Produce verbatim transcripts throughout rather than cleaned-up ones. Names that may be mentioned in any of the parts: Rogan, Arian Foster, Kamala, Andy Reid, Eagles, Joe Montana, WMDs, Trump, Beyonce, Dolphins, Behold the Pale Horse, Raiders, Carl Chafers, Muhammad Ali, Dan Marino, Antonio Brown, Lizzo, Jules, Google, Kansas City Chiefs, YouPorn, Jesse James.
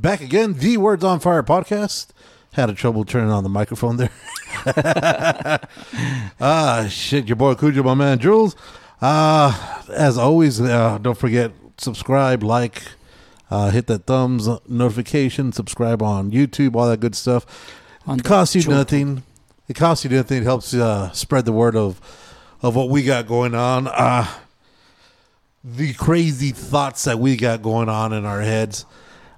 Back again, The Words on Fire podcast. Had a trouble turning on the microphone there. ah, shit, your boy Kujo, my man Jules. Uh, as always, uh, don't forget, subscribe, like, uh, hit that thumbs notification, subscribe on YouTube, all that good stuff. On it costs you children. nothing. It costs you nothing. It helps uh, spread the word of, of what we got going on. Uh, the crazy thoughts that we got going on in our heads.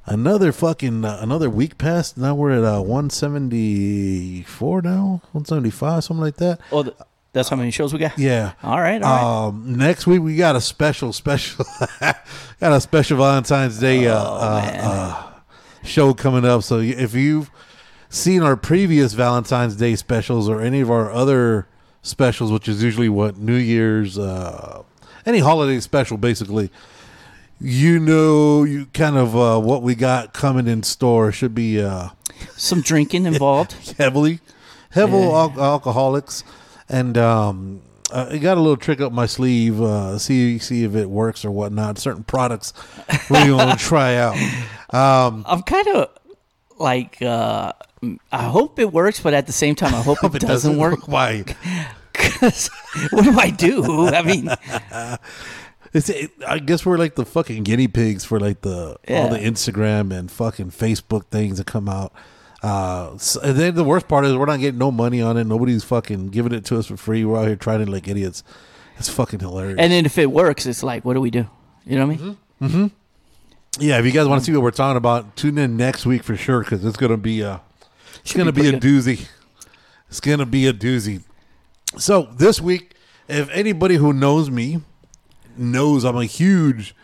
Another fucking, uh, another week passed. Now we're at uh, one seventy-four now, one seventy-five, something like that. Oh, the, that's how many shows we got? Yeah. All right, all um, right. Next week, we got a special, special, got a special Valentine's Day oh, uh, uh, uh, show coming up. So if you've seen our previous Valentine's Day specials or any of our other specials, which is usually what, New Year's, uh, any holiday special, basically, you know, you kind of uh, what we got coming in store should be uh, some drinking involved, heavily, heavily yeah. al- alcoholics, and um, I got a little trick up my sleeve. Uh, see, see if it works or whatnot. Certain products we want to try out. Um, I'm kind of like, uh, I hope it works, but at the same time, I hope, I hope it, it doesn't, doesn't work. Why? Because what do I do? I mean. It's, it, I guess we're like the fucking guinea pigs for like the yeah. all the Instagram and fucking Facebook things that come out. Uh, so, and then the worst part is we're not getting no money on it. Nobody's fucking giving it to us for free. We're out here trying it like idiots. It's fucking hilarious. And then if it works, it's like, what do we do? You know what I mean? Mm-hmm. Mm-hmm. Yeah. If you guys want to see what we're talking about, tune in next week for sure because it's gonna be a it's Should gonna be, be a doozy. It's gonna be a doozy. So this week, if anybody who knows me. knows I'm a huge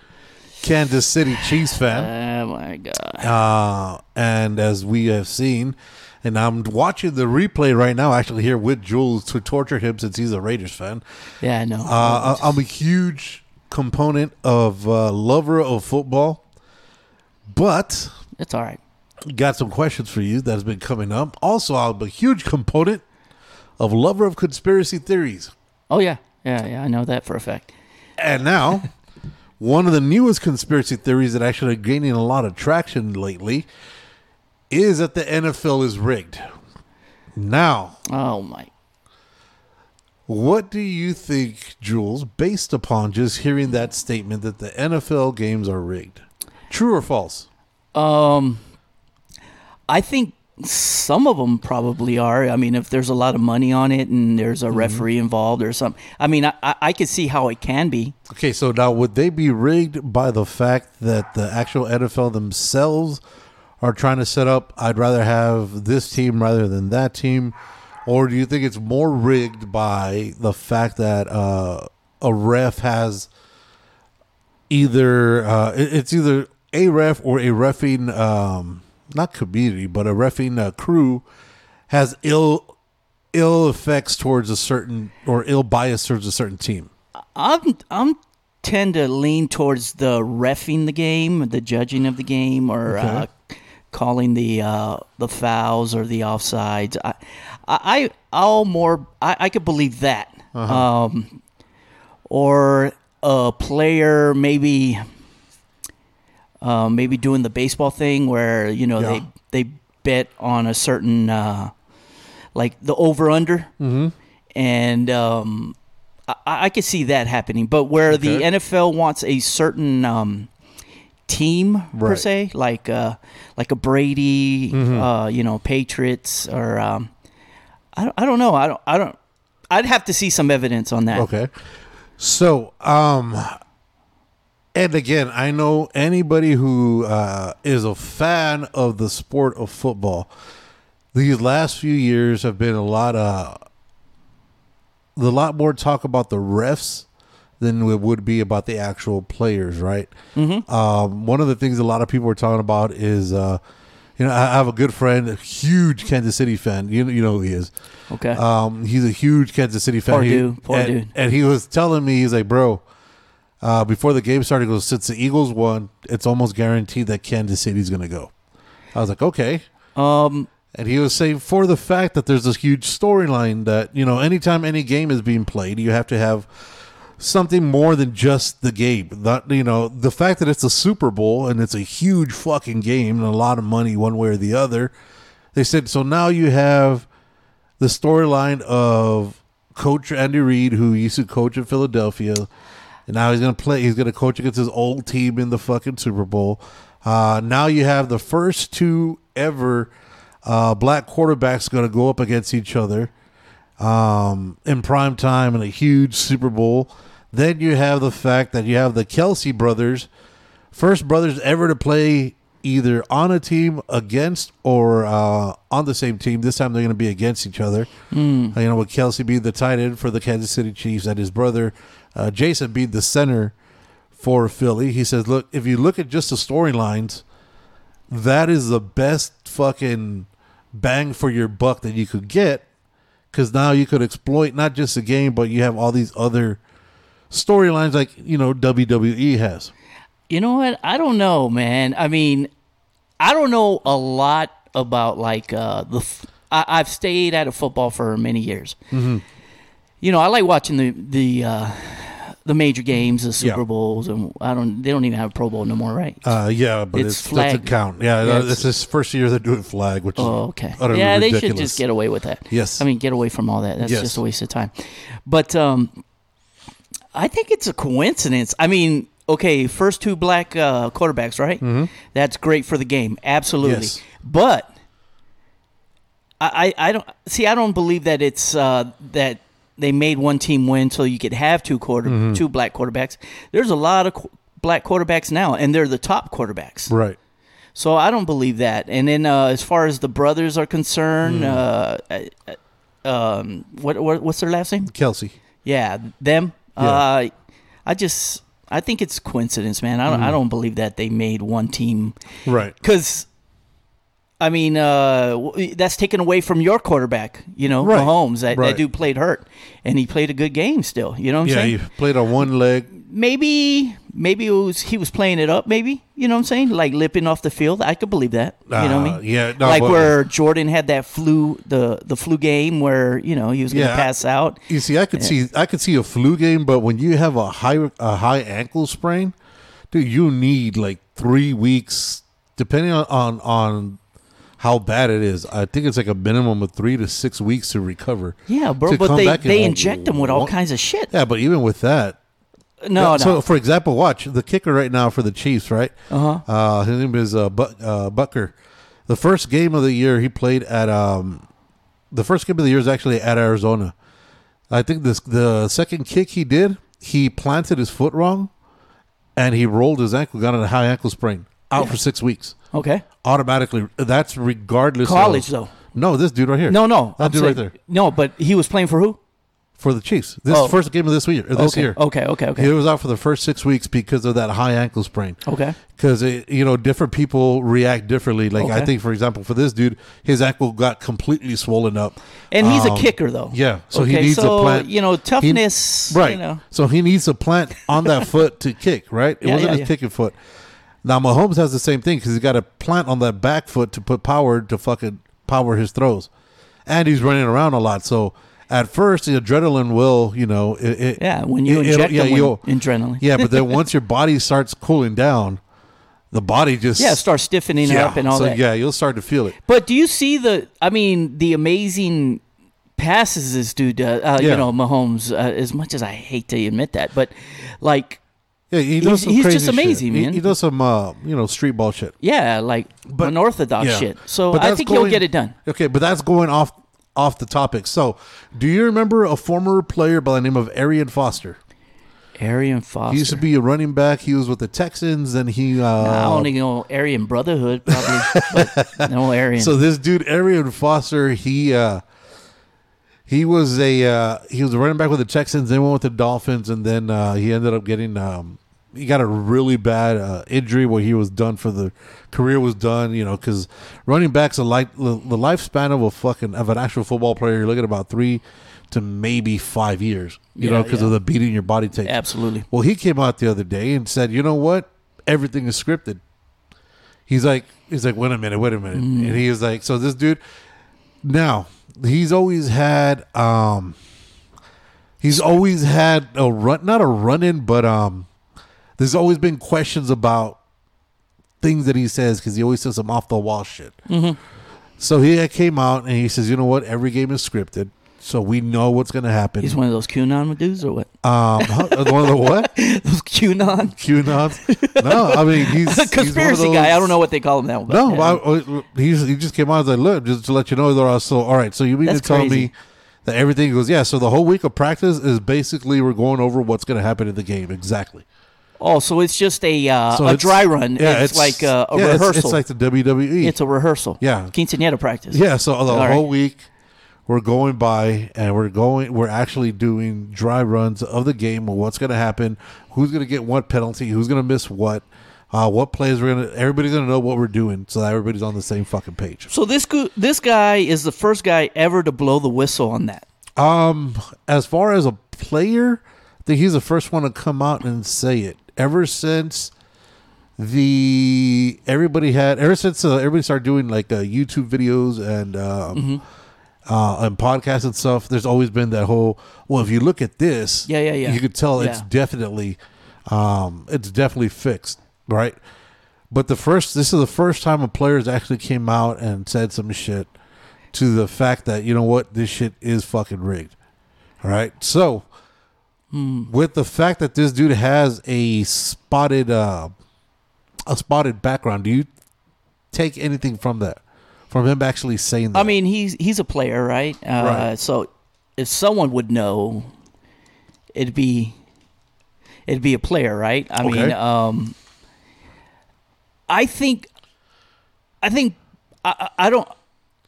Kansas City Chiefs fan. Oh my god! Uh, and as we have seen, and I'm watching the replay right now, actually here with Jules to torture him since he's a Raiders fan. Yeah, I know. Uh, I'm a huge component of uh, lover of football, but it's all right. Got some questions for you that's been coming up. Also, I'm a huge component of lover of conspiracy theories. Oh yeah, yeah, yeah. I know that for a fact. And now, one of the newest conspiracy theories that actually are gaining a lot of traction lately is that the N F L is rigged. Now, oh my! What do you think, Jules, based upon just hearing that statement that the N F L games are rigged? True or false? Um, I think some of them probably are. I mean, if there's a lot of money on it and there's a mm-hmm. referee involved or something, I mean, I, I, I could see how it can be. Okay, so now would they be rigged by the fact that the actual N F L themselves are trying to set up, I'd rather have this team rather than that team? Or do you think it's more rigged by the fact that uh, a ref has either, uh, it's either a ref or a reffing, um, not community, but a reffing uh, crew has ill ill effects towards a certain or ill bias towards a certain team. I'm I'm tend to lean towards the reffing the game, the judging of the game, or okay. uh, calling the uh, the fouls or the offsides. I I I'll more I, I could believe that, uh-huh. um, or a player maybe. Uh, maybe doing the baseball thing where, you know, yeah. they they bet on a certain, uh, like the over-under. Mm-hmm. And um, I, I could see that happening. But where okay. the N F L wants a certain um, team, right. per se, like uh, like a Brady, mm-hmm. uh, you know, Patriots, or um, I, don't, I don't know. I don't, I don't, I'd have to see some evidence on that. Okay. So, um... and again, I know anybody who uh, is a fan of the sport of football. These last few years have been a lot of a lot more talk about the refs than it would be about the actual players, right? Mm-hmm. Um, one of the things a lot of people are talking about is uh, You know, I have a good friend, a huge Kansas City fan. You you know who he is. Okay. Um, he's a huge Kansas City fan. Poor he, dude. Poor and, dude. And he was telling me, he's like, bro, uh, before the game started, he goes, since the Eagles won, it's almost guaranteed that Kansas City's going to go. I was like, okay. Um. And he was saying for the fact that there's this huge storyline that, you know, anytime any game is being played, you have to have something more than just the game. That, you know, the fact that it's a Super Bowl and it's a huge fucking game and a lot of money one way or the other. They said, so now you have the storyline of Coach Andy Reid, who used to coach in Philadelphia, and now he's going to play. He's going to coach against his old team in the fucking Super Bowl. Uh, now you have the first two ever Uh, black quarterbacks going to go up against each other um, in prime time in a huge Super Bowl. Then you have the fact that you have the Kelce brothers, first brothers ever to play either on a team against or uh, on the same team. This time they're going to be against each other. Mm. You know, with Kelce being the tight end for the Kansas City Chiefs and his brother uh, Jason being the center for Philly. He says, look, if you look at just the storylines, that is the best fucking bang for your buck that you could get, because now you could exploit not just the game, but you have all these other storylines like, you know, W W E has. You know what? I don't know, man. I mean, I don't know a lot about like uh, the. F- I- I've stayed out of football for many years. Mm-hmm. You know, I like watching the the uh, the major games, the Super yeah. Bowls, and I don't. They don't even have a Pro Bowl no more, right? Uh, yeah, but it's, it's flag. Doesn't count. Yeah, yeah this is first year they're doing flag, which oh, okay. is utterly yeah, ridiculous. They should just get away with that. Yes, I mean get away from all that. That's yes. just a waste of time. But um, I think it's a coincidence. I mean, okay, first two black uh, quarterbacks, right? Mm-hmm. That's great for the game, absolutely. Yes. But I, I, I don't see. I don't believe that it's uh, that. They made one team win so you could have two quarter mm-hmm. two black quarterbacks. There's a lot of qu- black quarterbacks now, and they're the top quarterbacks. Right. So I don't believe that. And then uh, as far as the brothers are concerned, mm. uh, um, what, what what's their last name? Kelce. Yeah, them. Yeah. Uh, I just I think it's coincidence, man. I don't mm. I don't believe that they made one team. Right. Because. I mean, uh, that's taken away from your quarterback, you know, right. Mahomes. That, right. that dude played hurt, and he played a good game still. You know what I'm yeah, saying? Yeah, he played on one leg. Maybe maybe it was, he was playing it up, maybe. You know what I'm saying? Like limping off the field. I could believe that. You uh, know what I mean? Yeah. No, like but, where Jordan had that flu, the, the flu game where, you know, he was going to yeah, pass out. You see, I could, and, see, I could see a flu game, but when you have a high, a high ankle sprain, dude, you need like three weeks, depending on on, on how bad it is. I think it's like a minimum of three to six weeks to recover. Yeah, bro, but they, they inject them with all kinds of shit. Yeah, but even with that. No, no. So, for example, watch, the kicker right now for the Chiefs, right? Uh-huh. Uh, his name is uh, Buck, uh, Bucker. The first game of the year he played at, um, the first game of the year is actually at Arizona. I think this the second kick he did, he planted his foot wrong, and he rolled his ankle, got a high ankle sprain, out yeah. for six weeks. Okay. Automatically. That's regardless college, of college, though. No, this dude right here. No, no. That I'm dude saying, right there. No, but he was playing for who? For the Chiefs. This oh. is the first game of this year. Or this okay. year. Okay, okay, okay. He was out for the first six weeks because of that high ankle sprain. Okay. Because, you know, different people react differently. Like, okay. I think, for example, for this dude, his ankle got completely swollen up. And he's um, a kicker, though. Yeah. So okay, he needs so, a plant. You know, toughness. He, right. You know. So he needs a plant on that foot to kick, right? It yeah, wasn't yeah, his yeah. kicking foot. Now, Mahomes has the same thing because he's got a plant on that back foot to put power to fucking power his throws. And he's running around a lot. So, at first, the adrenaline will, you know. It, it, yeah, when you it, inject yeah, adrenaline. Yeah, but then once your body starts cooling down, the body just. Yeah, starts stiffening yeah, up and all so, that. Yeah, you'll start to feel it. But do you see the, I mean, the amazing passes this dude does, uh, yeah. you know, Mahomes, uh, as much as I hate to admit that, but like. Yeah, he does he's, some he's crazy just amazing, shit. man. He, he does some, uh, you know, street ball shit. Yeah, like but, unorthodox yeah. shit. So I think going, he'll get it done. Okay, but that's going off off the topic. So, do you remember a former player by the name of Arian Foster? Arian Foster. He used to be a running back. He was with the Texans, and he. Uh, I only know Arian Brotherhood, probably. But no Arian. So this dude, Arian Foster, he. Uh, He was a uh, he was a running back with the Texans. Then went with the Dolphins, and then uh, he ended up getting um, he got a really bad uh, injury where he was done for the career was done, you know, because running backs are like the lifespan of a fucking of an actual football player. You're looking at about three to maybe five years, you yeah, know, because yeah. of the beating your body takes. Absolutely. Well, he came out the other day and said, you know what? Everything is scripted. He's like, he's like, wait a minute, wait a minute. Mm. And he was like, so this dude now he's always had, um, he's always had a run, not a run in, but, um, there's always been questions about things that he says because he always says some off the wall shit. Mm-hmm. So he came out and he says, you know what? Every game is scripted. So we know what's going to happen. He's one of those QAnon dudes or what? Um, one of the what? Those QAnon. QAnon. No, I mean, he's a conspiracy he's one of those, guy. I don't know what they call him now. No, yeah. I, he's, he just came out and said, look, just to let you know, there are so, all right, so you mean That's to tell crazy. me that everything goes, yeah, so the whole week of practice is basically we're going over what's going to happen in the game. Exactly. Oh, so it's just a uh, so a it's, dry run. Yeah, it's, it's like a, a yeah, rehearsal. It's, it's like the W W E. It's a rehearsal. Yeah. Quinceañera practice. Yeah, so the All whole right. week we're going by and we're going. We're actually doing dry runs of the game of what's going to happen, who's going to get what penalty, who's going to miss what, uh, what plays we're going to – everybody's going to know what we're doing so that everybody's on the same fucking page. So this go- this guy is the first guy ever to blow the whistle on that. Um, as far as a player, I think he's the first one to come out and say it. Ever since the everybody had, ever since uh, everybody started doing like uh, YouTube videos and um, mm-hmm. uh, and podcasts and stuff, there's always been that whole. Well, if you look at this, yeah, yeah, yeah. you could tell yeah. it's definitely, um, it's definitely fixed, right? But the first, this is the first time a player's actually came out and said some shit to the fact that you know what, this shit is fucking rigged, all right? So. Mm. With the fact that this dude has a spotted, uh, a spotted background, do you take anything from that, from him actually saying that? I mean, he's he's a player, right? Uh, right. So if someone would know, it'd be it'd be a player, right? I okay. mean, um, I think, I think, I, I don't.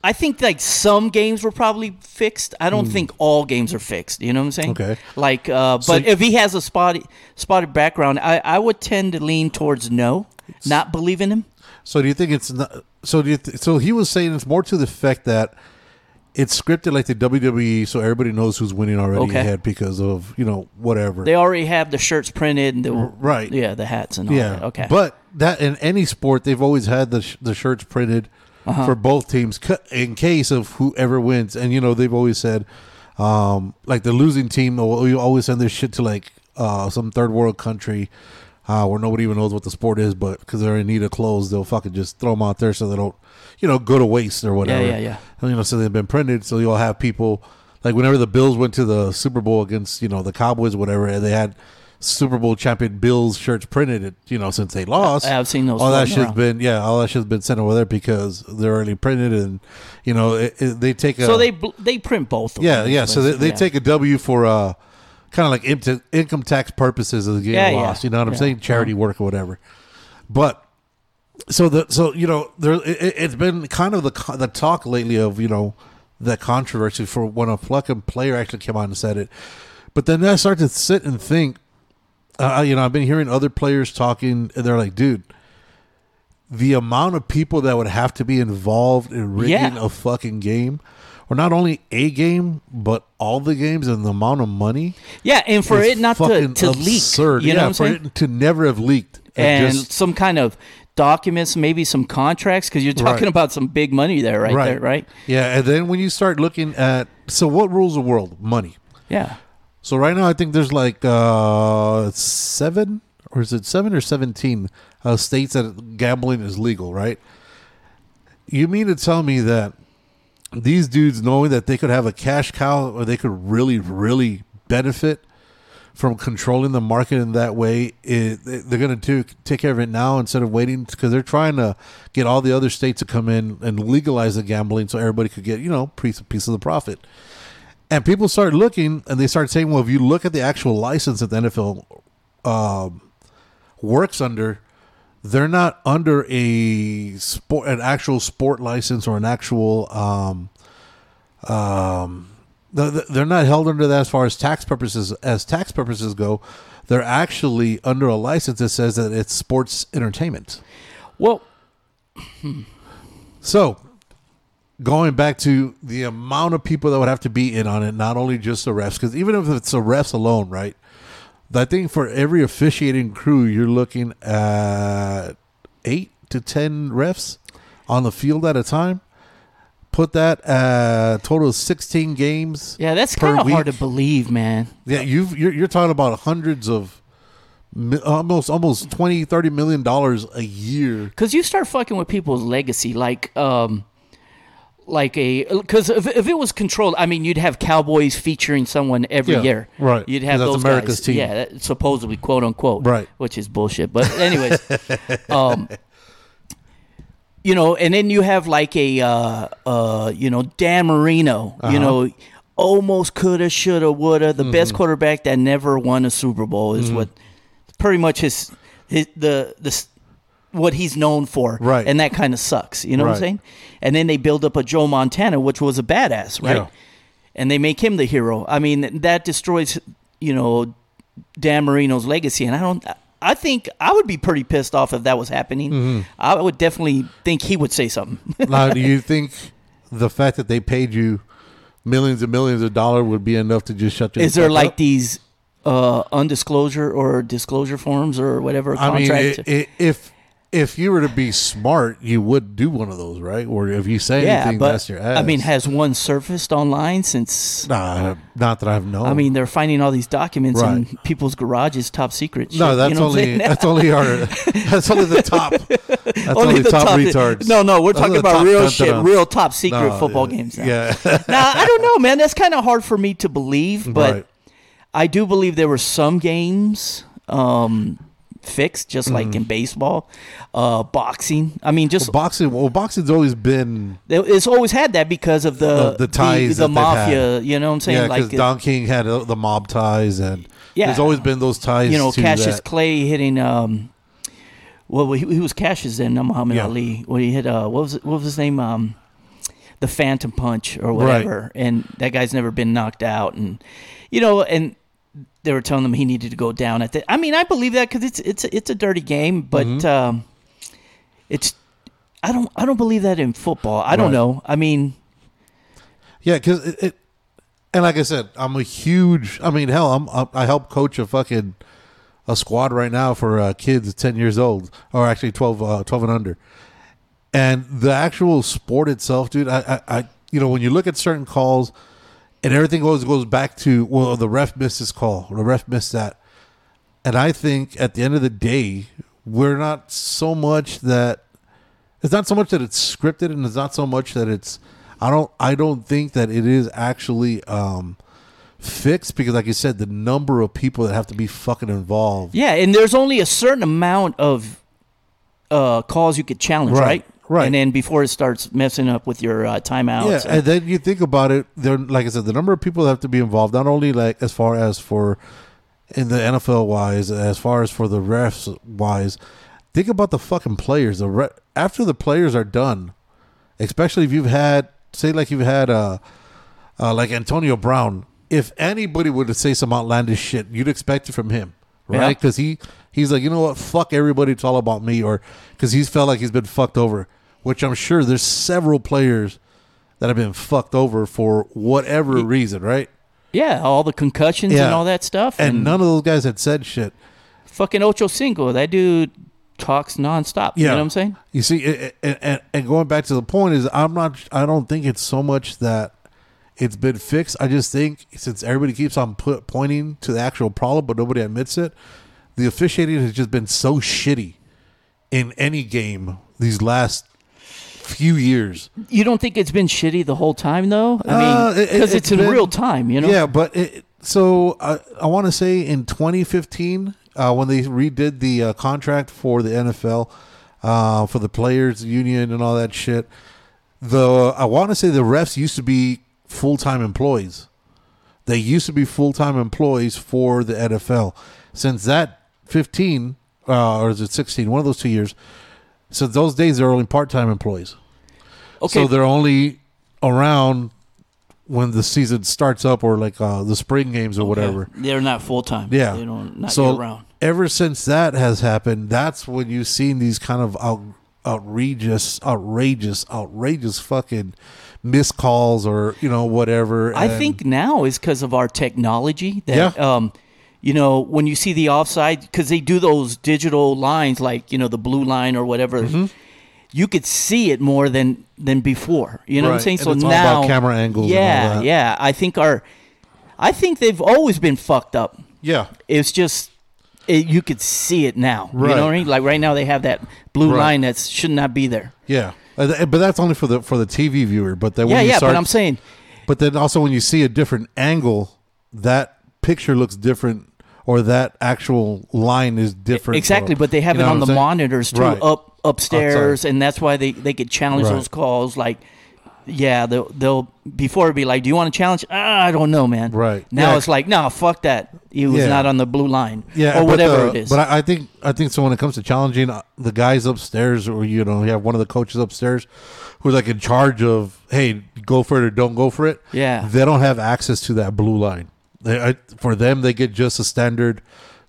I think like some games were probably fixed. I don't mm. think all games are fixed. You know what I'm saying? Okay. Like, uh, but so, if he has a spotty, spotted background, I, I would tend to lean towards no, not believe in him. So do you think it's not? So do you th- so he was saying it's more to the effect that it's scripted like the W W E, so everybody knows who's winning already okay. ahead because of you know whatever they already have the shirts printed and the right yeah the hats and all yeah that. okay. But that in any sport they've always had the sh- the shirts printed. Uh-huh. For both teams in case of whoever wins. And, you know, they've always said, um, like, the losing team, you always send their shit to, like, uh, some third world country uh, where nobody even knows what the sport is, but because they're in need of clothes, they'll fucking just throw them out there so they don't, you know, go to waste or whatever. Yeah, yeah, yeah. And, you know, so they've been printed, so you'll have people, like, whenever the Bills went to the Super Bowl against, you know, the Cowboys or whatever, and they had Super Bowl champion Bills shirts printed it, you know, since they lost. I've seen those. All that shit's around. been, yeah, all that shit's been sent over there because they're already printed, and you know it, it, they take a. So they they print both. Of yeah, them, yeah. So they, they yeah. take a W for uh, kind of like in- income tax purposes of the game yeah, lost. Yeah. You know what I'm yeah. saying? Charity yeah. work or whatever. But so the so you know there it, it's been kind of the the talk lately of you know the controversy for when a fucking player actually came out and said it, but then I start to sit and think. Uh, you know, I've been hearing other players talking, and they're like, dude, the amount of people that would have to be involved in rigging yeah. a fucking game, or not only a game, but all the games and the amount of money. Yeah, and for it not to, to leak. Absurd. You know yeah, what I'm for saying? It to never have leaked. And, and just, some kind of documents, maybe some contracts, because you're talking right. about some big money there, right, right there, right? Yeah, and then when you start looking at, so what rules the world? Money. Yeah. So right now, I think there's like uh, seven, or is it seven or seventeen uh, states that gambling is legal, right? You mean to tell me that these dudes, knowing that they could have a cash cow or they could really, really benefit from controlling the market in that way, it, they're going to take care of it now instead of waiting because they're trying to get all the other states to come in and legalize the gambling so everybody could get, you know, piece piece of the profit. And people start looking, and they start saying, well, if you look at the actual license that the N F L um, works under, they're not under a sport, an actual sport license or an actual um, um, They're not held under that as far as tax purposes. As tax purposes go, they're actually under a license that says that it's sports entertainment. Well, hmm. So going back to the amount of people that would have to be in on it, not only just the refs, because even if it's the refs alone, right? I think for every officiating crew, you're looking at eight to ten refs on the field at a time. Put that a total of sixteen games. Yeah, that's kind of hard to believe, man. Yeah, you've, you're, you're talking about hundreds of almost almost twenty, thirty million dollars a year. Because you start fucking with people's legacy, like um, like a because if, if it was controlled, I mean, you'd have Cowboys featuring someone every yeah, year, right? You'd have those America's guys. Team. Yeah, that, supposedly, quote unquote, right? Which is bullshit, but anyways, um. You know, and then you have like a, uh, uh, you know, Dan Marino, uh-huh. you know, almost coulda, shoulda, woulda. The mm-hmm. best quarterback that never won a Super Bowl is mm-hmm. what pretty much his, his the, the what he's known for. Right. And that kind of sucks. You know right. what I'm saying? And then they build up a Joe Montana, which was a badass. Right. Yeah. And they make him the hero. I mean, that destroys, you know, Dan Marino's legacy. And I don't. I think I would be pretty pissed off if that was happening. Mm-hmm. I would definitely think he would say something. Now, do you think the fact that they paid you millions and millions of dollars would be enough to just shut your Is there like up? These uh, undisclosure or disclosure forms or whatever? I mean, it, or- it, if if you were to be smart, you would do one of those, right? Or if you say yeah, anything, but, that's your ass. I mean, has one surfaced online since? Nah, not that I've known. I mean, they're finding all these documents right. in people's garages, top secret. No, shit, that's you know only that's only our that's only the top. That's only, only the top, top retards. No, no, we're that's talking about real shit, dun, dun. real top secret nah, football yeah, games. Now. Yeah. Now I don't know, man. That's kind of hard for me to believe, but right. I do believe there were some games. Um, fixed just like mm. in baseball, uh boxing. I mean, just well, boxing. Well, boxing's always been. It's always had that because of the the, the ties, the, the mafia. You know what I'm saying? Yeah, because like, Don King had the mob ties, and yeah, there's always been those ties. You know, to Cassius that. Clay hitting. Um, well, he, he was Cassius then, not Muhammad yeah. Ali. When he hit, uh, what was it, what was his name? Um, the Phantom Punch or whatever, right. and that guy's never been knocked out, and you know, and. They were telling him he needed to go down at the. I mean, I believe that because it's it's it's a dirty game, but mm-hmm. um, it's I don't I don't believe that in football. I right. don't know. I mean, yeah, because it, it and like I said, I'm a huge. I mean, hell, I'm I, I help coach a fucking a squad right now for uh, kids ten years old, or actually twelve uh, twelve and under. And the actual sport itself, dude. I, I, I you know when you look at certain calls. And everything always goes back to, well, the ref missed his call. The ref missed that. And I think at the end of the day, we're not so much that it's not so much that it's scripted, and it's not so much that it's I don't I don't think that it is actually um, fixed because, like you said, the number of people that have to be fucking involved. Yeah, and there's only a certain amount of uh, calls you could challenge, right? right? Right, and then before it starts messing up with your uh, timeouts, yeah, and, and then you think about it. There, like I said, the number of people that have to be involved, not only like as far as for in the N F L wise, as far as for the refs wise. Think about the fucking players. The re- after the players are done, especially if you've had, say, like you've had, uh, uh like Antonio Brown. If anybody would say some outlandish shit, you'd expect it from him. Right, because yeah. he, he's like, you know what, fuck everybody, it's all about me, or because he's felt like he's been fucked over, which I'm sure there's several players that have been fucked over for whatever it, reason, right? Yeah, all the concussions yeah. and all that stuff. And, and none of those guys had said shit. Fucking Ocho Cinco, that dude talks nonstop, yeah. you know what I'm saying? You see, it, it, and, and going back to the point is, I'm not, I don't think it's so much that it's been fixed. I just think since everybody keeps on put, pointing to the actual problem, but nobody admits it, the officiating has just been so shitty in any game these last few years. You don't think it's been shitty the whole time, though? I uh, mean, because it, it, it's, it's in been, real time, you know? Yeah, but it, so I, I want to say in twenty fifteen, uh, when they redid the uh, contract for the N F L, uh, for the players union and all that shit, the I want to say the refs used to be full-time employees. They used to be full-time employees for the N F L. Since that fifteen uh, or is it sixteen, one of those two years, since those days they're only part-time employees. Okay. So they're only around when the season starts up, or like uh, the spring games or okay. whatever. They're not full-time. Yeah. They don't, not so year-round. Ever since that has happened, that's when you've seen these kind of out, outrageous, outrageous, outrageous fucking missed calls or, you know, whatever. I and, think now is because of our technology. That, yeah. Um, you know, when you see the offside, because they do those digital lines like, you know, the blue line or whatever. Mm-hmm. You could see it more than, than before. You know right. what I'm saying? And so it's now all about camera angles. Yeah, and all that. yeah. I think our, I think they've always been fucked up. Yeah, it's just it, you could see it now. Right. You know what I mean? Like right now they have that blue right. line that should not be there. Yeah, but that's only for the for the T V viewer. But then when yeah, you yeah. start, but I'm saying, but then also when you see a different angle, that picture looks different, or that actual line is different. Exactly, or, but they have you know it on the saying? monitors too right. up. Upstairs, outside. And that's why they, they could challenge right. those calls. Like, yeah, they'll, they'll before it'd be like, do you want to challenge? Ah, I don't know, man. Right now yeah. it's like, no, fuck that. It was yeah. not on the blue line, yeah, or whatever the, it is. But I think I think so. When it comes to challenging the guys upstairs, or you know, you have one of the coaches upstairs who's like in charge of, hey, go for it or don't go for it. Yeah, they don't have access to that blue line. They, I, for them, they get just a standard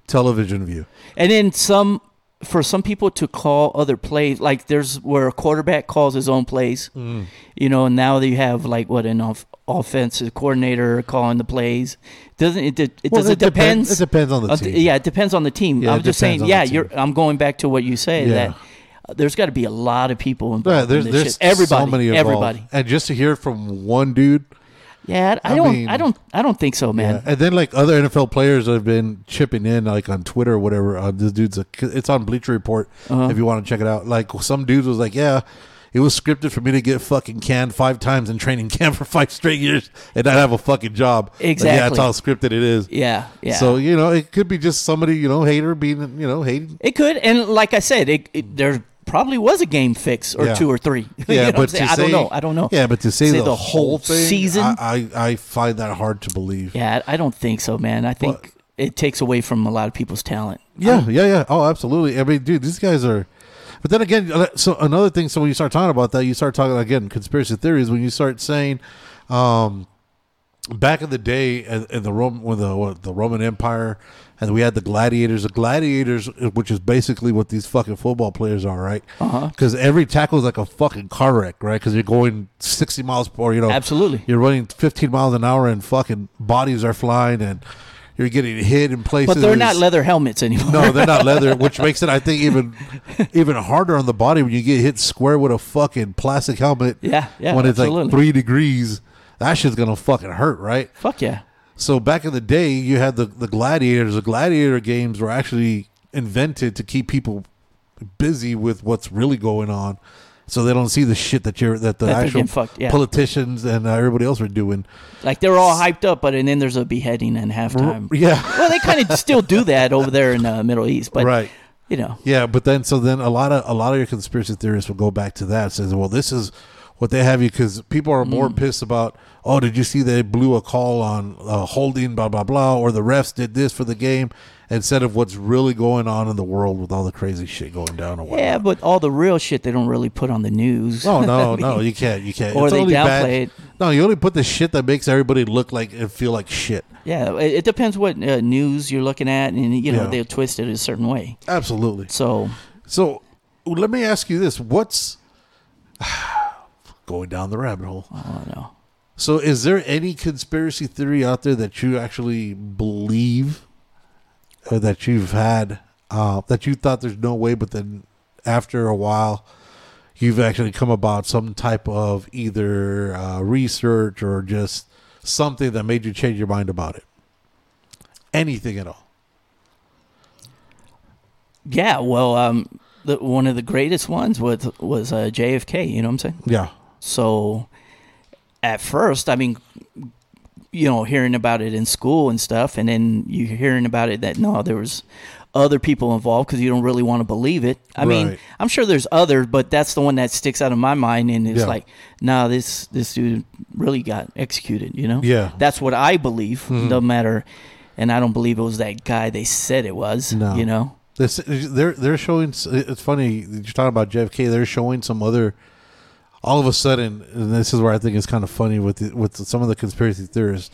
television view, and then some. For some people to call other plays, like there's where a quarterback calls his own plays, mm. you know, and now you have like what an off- offensive coordinator calling the plays. Doesn't it? It, it well, does. It, it depends. Depends. It depends on the team. Yeah, it depends on the team. Yeah, I'm just saying. Yeah, you're. I'm going back to what you say yeah. that uh, there's got to be a lot of people involved. Yeah, there's in this there's shit. everybody, so many involved. everybody, and just to hear from one dude. Yeah, I, I don't, mean, I don't, I don't think so, man. Yeah. And then like other N F L players have been chipping in, like on Twitter or whatever. Uh, this dude's, a, it's on Bleacher Report. Uh-huh. If you want to check it out, like some dude was like, "Yeah, it was scripted for me to get fucking canned five times in training camp for five straight years and not have a fucking job." Exactly. Like, yeah, that's how scripted it is. Yeah, yeah. So you know, it could be just somebody you know, hater being you know, hated. It could, and like I said, it, it there's. Probably was a game fix or yeah. two or three. Yeah, you know but to say, I don't know. I don't know. Yeah, but to say, say the, the whole thing, season, I, I, I find that hard to believe. Yeah, I don't think so, man. I think but, it takes away from a lot of people's talent. Yeah, yeah, yeah. Oh, absolutely. I mean, dude, these guys are. But then again, so another thing. So when you start talking about that, you start talking again conspiracy theories. When you start saying, um, back in the day, in the Rome, when the what, the Roman Empire. And we had the gladiators. The gladiators, which is basically what these fucking football players are, right? Because uh-huh. every tackle is like a fucking car wreck, right? Because you're going sixty miles per hour, you know. Absolutely. You're running fifteen miles an hour and fucking bodies are flying and you're getting hit in places. But they're not leather helmets anymore. No, they're not leather, which makes it, I think, even even harder on the body when you get hit square with a fucking plastic helmet. Yeah, yeah, When it's absolutely. like three degrees. That shit's going to fucking hurt, right? Fuck yeah. So back in the day, you had the, the gladiators. The gladiator games were actually invented to keep people busy with what's really going on, so they don't see the shit that you're that the that actual fucked, yeah. politicians and uh, everybody else were doing. Like they're all hyped up, but and then there's a beheading at halftime. Yeah. Well, they kind of still do that over there in the Middle East, but right. you know. Yeah, but then so then a lot of a lot of your conspiracy theorists will go back to that. Says, well, this is. What they have you because people are more mm. pissed about, oh, did you see they blew a call on uh, holding, blah, blah, blah, or the refs did this for the game, instead of what's really going on in the world with all the crazy shit going down. Or yeah, but all the real shit they don't really put on the news. Oh, no, I mean, no, you can't. You can't. Or it's they only downplay it. No, you only put the shit that makes everybody look like and feel like shit. Yeah, it, it depends what uh, news you're looking at, and, you know, yeah. they'll twist it a certain way. Absolutely. So, So let me ask you this. What's... Going down the rabbit hole. Oh, no. So is there any conspiracy theory out there that you actually believe or that you've had uh, that you thought there's no way, but then after a while you've actually come about some type of either uh, research or just something that made you change your mind about it? Anything at all? Yeah, well, um, the, one of the greatest ones was, was uh, J F K, you know what I'm saying? Yeah. So at first, I mean, you know, hearing about it in school and stuff, and then you're hearing about it that, no, there was other people involved because you don't really want to believe it. I right. mean, I'm sure there's others, but that's the one that sticks out in my mind. And it's yeah. like, no, nah, this, this dude really got executed, you know? Yeah. That's what I believe. Mm-hmm. No matter. And I don't believe it was that guy they said it was, no. you know? This, they're, they're showing, it's funny, you're talking about J F K, they're showing some other... all of a sudden, and this is where I think it's kind of funny with the, with some of the conspiracy theorists,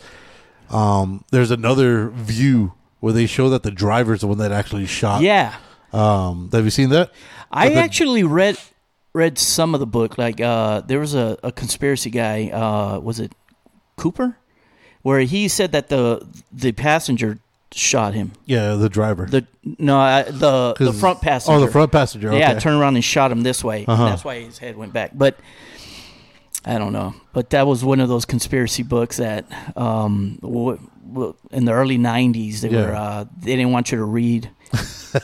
um, there's another view where they show that the driver's the one that actually shot. Yeah. Um, have you seen that? I the, actually read read some of the book. Like uh, there was a, a conspiracy guy, uh, was it Cooper? Where he said that the the passenger shot him. Yeah, the driver. The no, I, the the front passenger. Oh, the front passenger. Okay. Yeah, turned around and shot him this way. Uh-huh. And that's why his head went back. But I don't know. But that was one of those conspiracy books that um, w- w- in the early nineties they yeah. were uh, they didn't want you to read.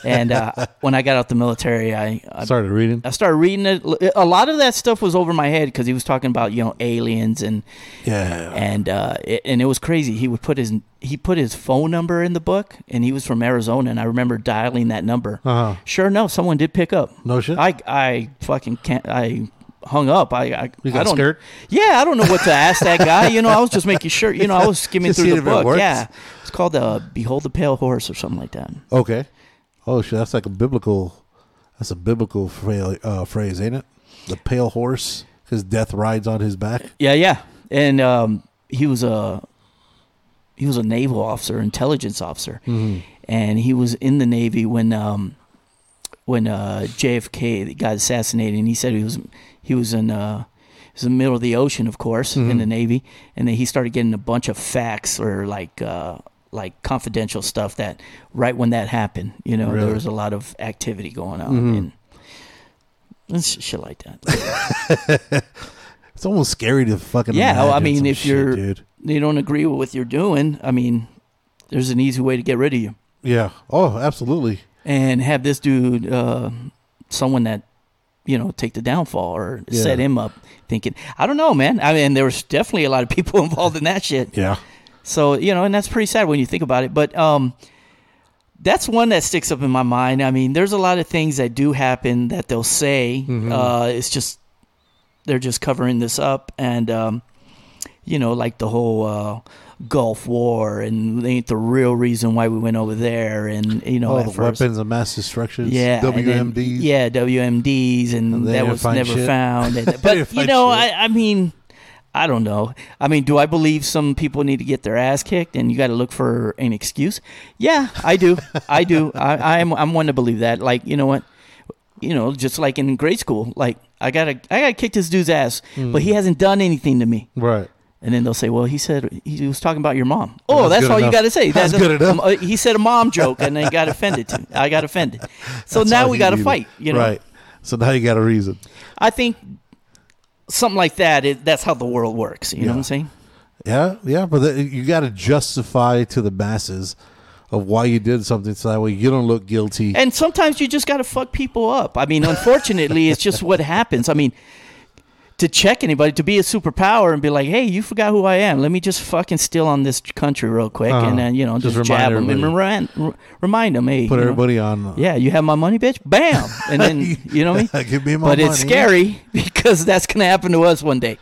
And uh, when I got out the military, I, I started reading. I started reading it. A lot of that stuff was over my head because he was talking about, you know, aliens and yeah, and uh, it, and it was crazy. He would put his he put his phone number in the book, and he was from Arizona, and I remember dialing that number. Uh-huh. Sure enough, someone did pick up. No shit. I I fucking can't. I hung up. I I, you got I don't. Scared? Yeah, I don't know what to ask that guy. You know, I was just making sure. You know, I was skimming through the book. It yeah, it's called uh, "Behold the Pale Horse" or something like that. Okay. Oh shit! That's like a biblical, that's a biblical fra- uh, phrase, ain't it? The pale horse, his death rides on his back. Yeah, yeah. And um, he was a he was a naval officer, intelligence officer, mm-hmm. and he was in the Navy when um, when uh, J F K got assassinated. And he said he was he was in uh, he was in the middle of the ocean, of course, mm-hmm. in the Navy. And then he started getting a bunch of facts or like. Uh, like confidential stuff that right when that happened, you know, really? There was a lot of activity going on mm-hmm. and, and shit like that. It's almost scary to fucking yeah. Well, I mean, if you're shit, you don't agree with what you're doing, I mean, there's an easy way to get rid of you. Yeah. Oh, absolutely. And have this dude, uh, someone that you know, take the downfall or yeah. set him up. Thinking, I don't know, man. I mean, there was definitely a lot of people involved in that shit. Yeah. So, you know, and that's pretty sad when you think about it. But um, that's one that sticks up in my mind. I mean, there's a lot of things that do happen that they'll say. Mm-hmm. Uh, it's just they're just covering this up. And, um, you know, like the whole uh, Gulf War and they ain't the real reason why we went over there. And, you know, oh, the first, weapons of mass destruction. Yeah. W M Ds. Then, yeah, W M Ds. And, and that was never shit. found. And, but, you know, I, I mean... I don't know. I mean, do I believe some people need to get their ass kicked and you got to look for an excuse? Yeah, I do. I do. I, I'm I'm one to believe that. Like, you know what? You know, just like in grade school, like I gotta I gotta kick this dude's ass, mm. but he hasn't done anything to me. Right. And then they'll say, well, he said he was talking about your mom. Oh, that's, that's all enough. You got to say. That's, that's good enough. He said a mom joke and they got offended. To me. I got offended. So that's now we got to fight. You know? Right. So now you got a reason. I think. Something like that. It, that's how the world works. You yeah. know what I'm saying? Yeah, yeah. But the, you got to justify to the masses of why you did something, so that way you don't look guilty. And sometimes you just got to fuck people up. I mean, unfortunately, it's just what happens. I mean, to check anybody, to be a superpower and be like, "Hey, you forgot who I am. Let me just fucking steal on this country real quick," uh-huh. and then you know, just, just jab them and remind, remind them, "Hey, put everybody know, on." Uh, yeah, you have my money, bitch. Bam, and then you know what I mean. Give me my but money. But it's scary. Yeah. Because that's going to happen to us one day.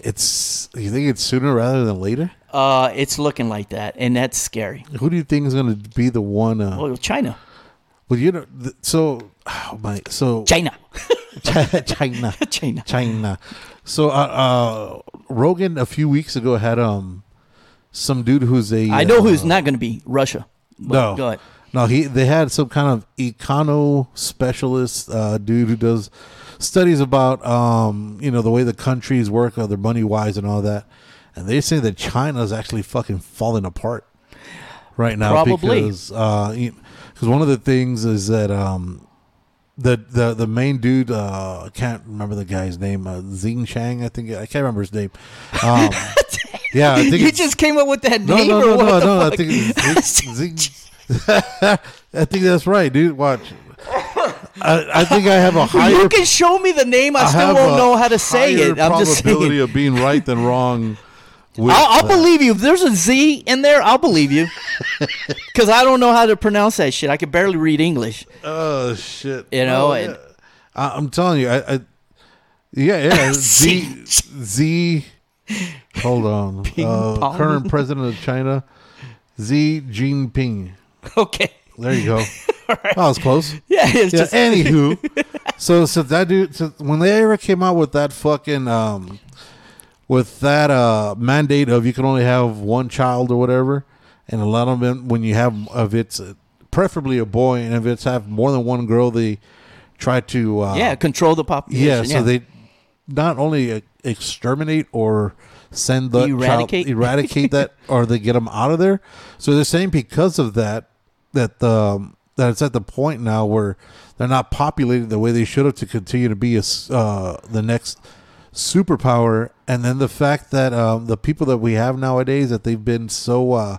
It's you think it's sooner rather than later? Uh, it's looking like that, and that's scary. Who do you think is going to be the one? Uh, well, China. Well, you know, so oh my, so China, China, China, China. So uh, uh, Rogan a few weeks ago had um some dude who's a I know uh, who's not going to be Russia. No, go ahead. No, he they had some kind of econo specialist uh, dude who does. Studies about um you know the way the countries work, other money wise and all that, and they say that China is actually fucking falling apart right now. Probably because uh, you know, cause one of the things is that um the the the main dude uh I can't remember the guy's name, uh, Xing Shang I think I can't remember his name. Um, yeah, I think you just came up with that no, name. No, no, or no, what no, no. I think Xing. I think that's right, dude. Watch. I, I think I have a higher. You can show me the name. I, I still won't know how to say it. I'm just saying. Probability of being right than wrong. I'll, I'll believe you. If there's a Z in there, I'll believe you. Because I don't know how to pronounce that shit. I can barely read English. Oh shit! You know, oh, and, yeah. I, I'm telling you, I, I yeah, yeah. Z Z. Hold on. Uh, current president of China, Xi Jinping. Okay. There you go. Right. Oh, that was close. Yeah. It's yeah just- anywho, So, so that dude, so when they ever came out with that fucking, um, with that uh, mandate of you can only have one child or whatever, and a lot of them, when you have, if it's preferably a boy, and if it's have more than one girl, they try to uh, yeah control the population. Yeah, so yeah. they not only exterminate or send the eradicate child, eradicate that, or they get them out of there. So they're saying because of that, that the that it's at the point now where they're not populated the way they should have to continue to be a, uh, the next superpower. And then the fact that um, the people that we have nowadays, that they've been so uh,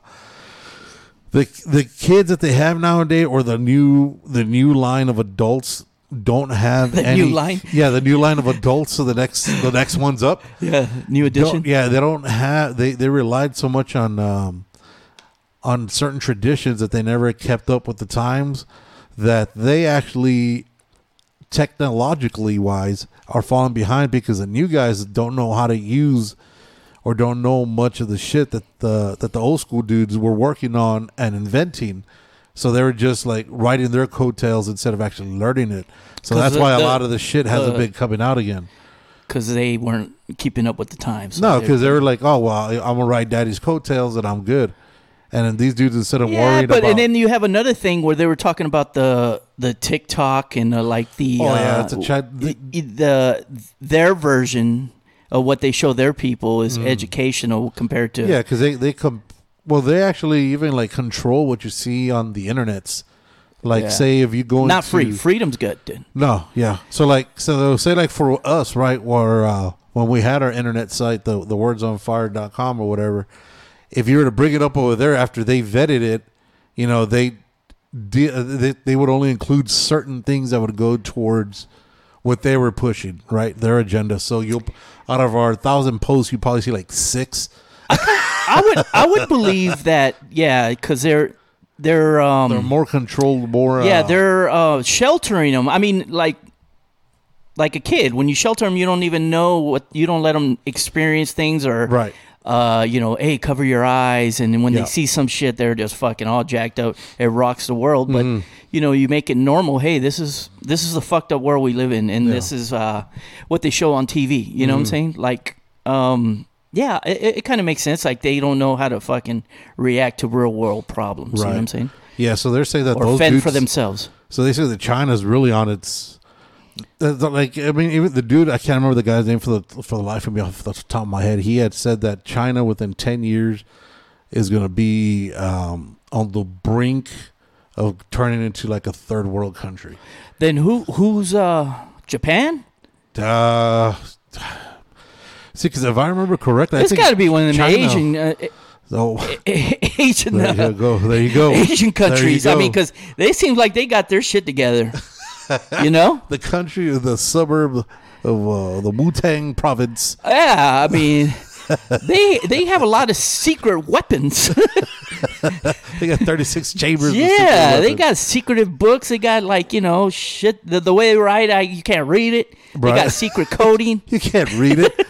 the the kids that they have nowadays, or the new the new line of adults don't have the any, new line. Yeah, the new line of adults. So the next the next one's up. Yeah, new edition. Yeah, they don't have. They they relied so much on. Um, on certain traditions that they never kept up with the times, that they actually technologically wise are falling behind because the new guys don't know how to use or don't know much of the shit that the, that the old school dudes were working on and inventing. So they were just like riding their coattails instead of actually learning it. So that's the, why a the, lot of the shit hasn't the, been coming out again. Because they weren't keeping up with the times. So no, because they were like, oh, well, I'm going to ride daddy's coattails and I'm good. And then these dudes, instead of yeah, worrying but, about... Yeah, and then you have another thing where they were talking about the the TikTok and uh, like the... Oh, uh, yeah, it's a child... The, the, their version of what they show their people is mm. educational compared to... Yeah, because they, they... come Well, they actually even like control what you see on the internets. Like, yeah. say, if you go into... Not free. Freedom's good, then. No, yeah. So, like, so say, like, for us, right, where, uh, when we had our internet site, the, the words on fire dot com or whatever... If you were to bring it up over there after they vetted it, you know, they they, they would only include certain things that would go towards what they were pushing, right? Their agenda. So you'll out of our thousand posts, you probably see like six. I would I would believe that, yeah, because they're they're um, they're more controlled, more uh, yeah, they're uh, sheltering them. I mean, like. Like a kid, when you shelter them, you don't even know what you don't let them experience things or, right. uh, you know, hey, cover your eyes. And when yeah. they see some shit, they're just fucking all jacked up. It rocks the world, but mm-hmm. you know, you make it normal. Hey, this is this is the fucked up world we live in, and yeah. this is uh, what they show on T V. You know mm-hmm. what I'm saying? Like, um, yeah, it, it kind of makes sense. Like they don't know how to fucking react to real world problems. Right. You know what I'm saying? Yeah. So they're saying that or those fend dudes, for themselves. So they say that China's really on its. Like I mean, even the dude I can't remember the guy's name for the for the life of me off the top of my head. He had said that China within ten years is going to be um, on the brink of turning into like a third world country. Then who who's uh, Japan? Uh, see, because if I remember correctly, it's got to be one of them Asian. Uh, So, Asian, there you go. There you go. Asian countries. Go. I mean, because they seem like they got their shit together. You know, the country of the suburb of uh, the Wu-Tang province. Yeah, I mean, they they have a lot of secret weapons. They got thirty-six chambers. Yeah, they got secretive books. They got like you know shit. The, the way they write, I you can't read it. Right. They got secret coding. You can't read it.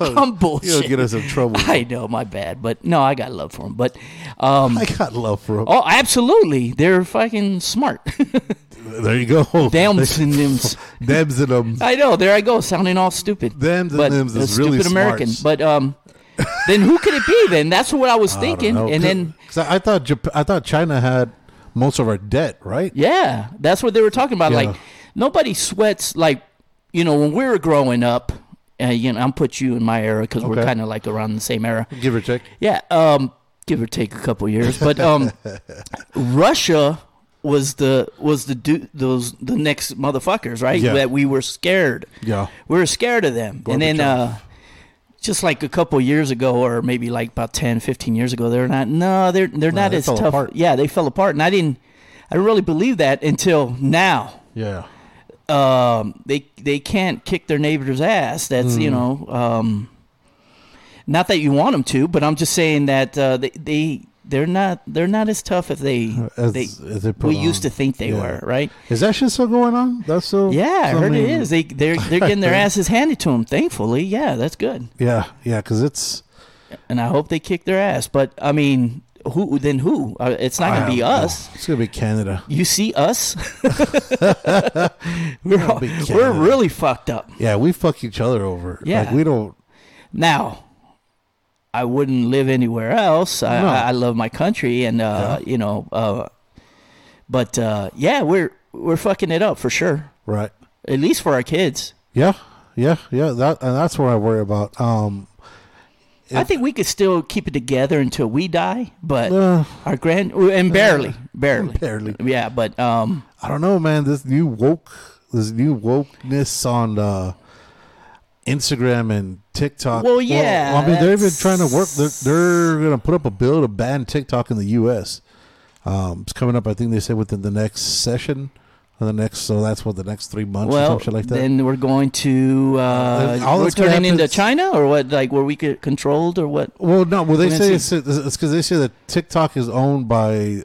Oh, I'm bullshit. You'll get us in trouble. I know, my bad, but no, I got love for them. But um, I got love for them. Oh, absolutely, they're fucking smart. There you go. Dams and thems. Dams and them. I know. There I go, sounding all stupid. Dams and thems is really stupid American. Smart. But um, then who could it be? Then that's what I was I thinking. And Cause, then cause I thought Jap- I thought China had most of our debt, right? Yeah, that's what they were talking about. Yeah. Like nobody sweats. Like you know, when we were growing up. Uh, you know, I'll put you in my era because okay. we're kind of like around the same era. Give or take. Yeah, um, give or take a couple years. But um, Russia was the was the du- those the next motherfuckers, right? Yeah. That we were scared. Yeah, we were scared of them. Gorbachev. And then uh, just like a couple years ago, or maybe like about ten, fifteen years ago, they're not. No, they're they're no, not they as tough. Apart. Yeah, they fell apart, and I didn't. I didn't really believe that until now. Yeah. Um, they they can't kick their neighbor's ass. That's mm. you know, um, not that you want them to, but I'm just saying that uh, they they they're not they're not as tough as they as, they, as they we on. Used to think they yeah. were. Right? Is that shit still going on? That's so yeah, I heard mean, it is. They they're they're getting their asses handed to them. Thankfully, yeah, that's good. Yeah, yeah, because it's and I hope they kick their ass. But I mean, Who then? Who? It's not going to be us. Know. It's going to be Canada. You see us? we're all, we're really fucked up. Yeah, we fuck each other over. Yeah, like, we don't. Now, I wouldn't live anywhere else. I, no. I, I love my country, and uh, yeah. you know, uh, but uh, yeah, we're we're fucking it up for sure. Right. At least for our kids. Yeah, yeah, yeah. That and that's what I worry about. Um, I think we could still keep it together until we die, but uh, our grand and barely, uh, barely, barely, yeah. But um, I don't know, man. This new woke, this new wokeness on uh, Instagram and TikTok. Well, yeah. Well, I mean, they're even trying to work. They're, they're going to put up a bill to ban TikTok in the U S Um, it's coming up. I think they said within the next session. The next, so that's what the next three months well, or something like that. Then we're going to uh, all we're turning into China or what? Like where we get controlled or what? Well, no. Well, they say it's because they say that TikTok is owned by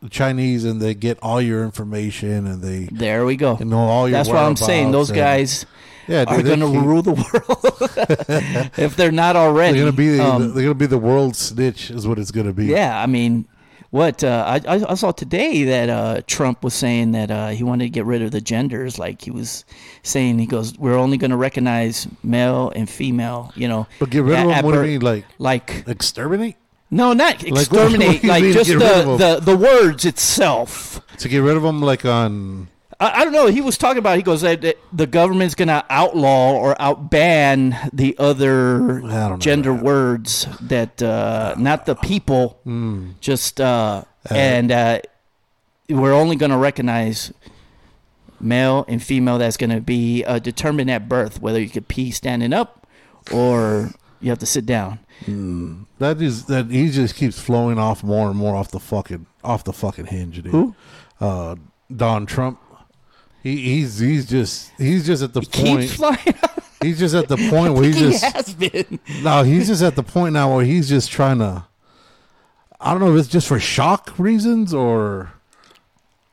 the Chinese and they get all your information and they there we go. Know all your. That's what I'm saying. Those guys. Yeah, dude, are going to rule the world if they're not already. They're going to be the, um, they're going to be the world snitch is what it's going to be. Yeah, I mean. What uh, I I saw today that uh, Trump was saying that uh, he wanted to get rid of the genders. Like he was saying, he goes, "We're only going to recognize male and female." You know, but get rid of them. Ab- what do you mean, like like exterminate? No, not exterminate. Like, like mean, just the, the, the words itself. To get rid of them, like on. I don't know. He was talking about. He goes that the government's going to outlaw or outban the other gender that. words that uh, not the people, mm. just uh, uh, and uh, we're only going to recognize male and female. That's going to be uh, determined at birth whether you could pee standing up or you have to sit down. Mm. That is that he just keeps flowing off more and more off the fucking off the fucking hinge. Dude. Who? Uh, Don Trump. He, he's he's just he's just at the he point. Keeps flying up. He's just at the point where he just has been. No, he's just at the point now where he's just trying to. I don't know if it's just for shock reasons or.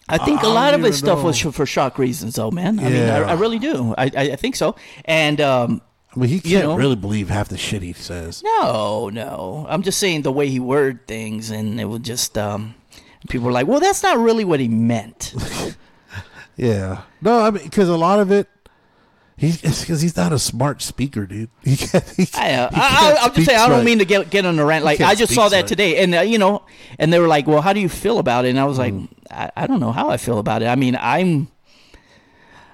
I think I, a lot of his know. stuff was for shock reasons, though, man. I yeah. mean, I, I really do. I, I think so, and. Um, I mean, he can't you know, really believe half the shit he says. No, no, I'm just saying the way he worded things, and it would just. Um, people are like, well, that's not really what he meant. Yeah. No, I mean, because a lot of it, he's because he's not a smart speaker, dude. He can't, he can't, I, uh, he can't I, I'm just saying, right. I don't mean to get get on a rant. Like, I just saw that right. today. And, uh, you know, and they were like, well, how do you feel about it? And I was like, mm. I, I don't know how I feel about it. I mean, I'm,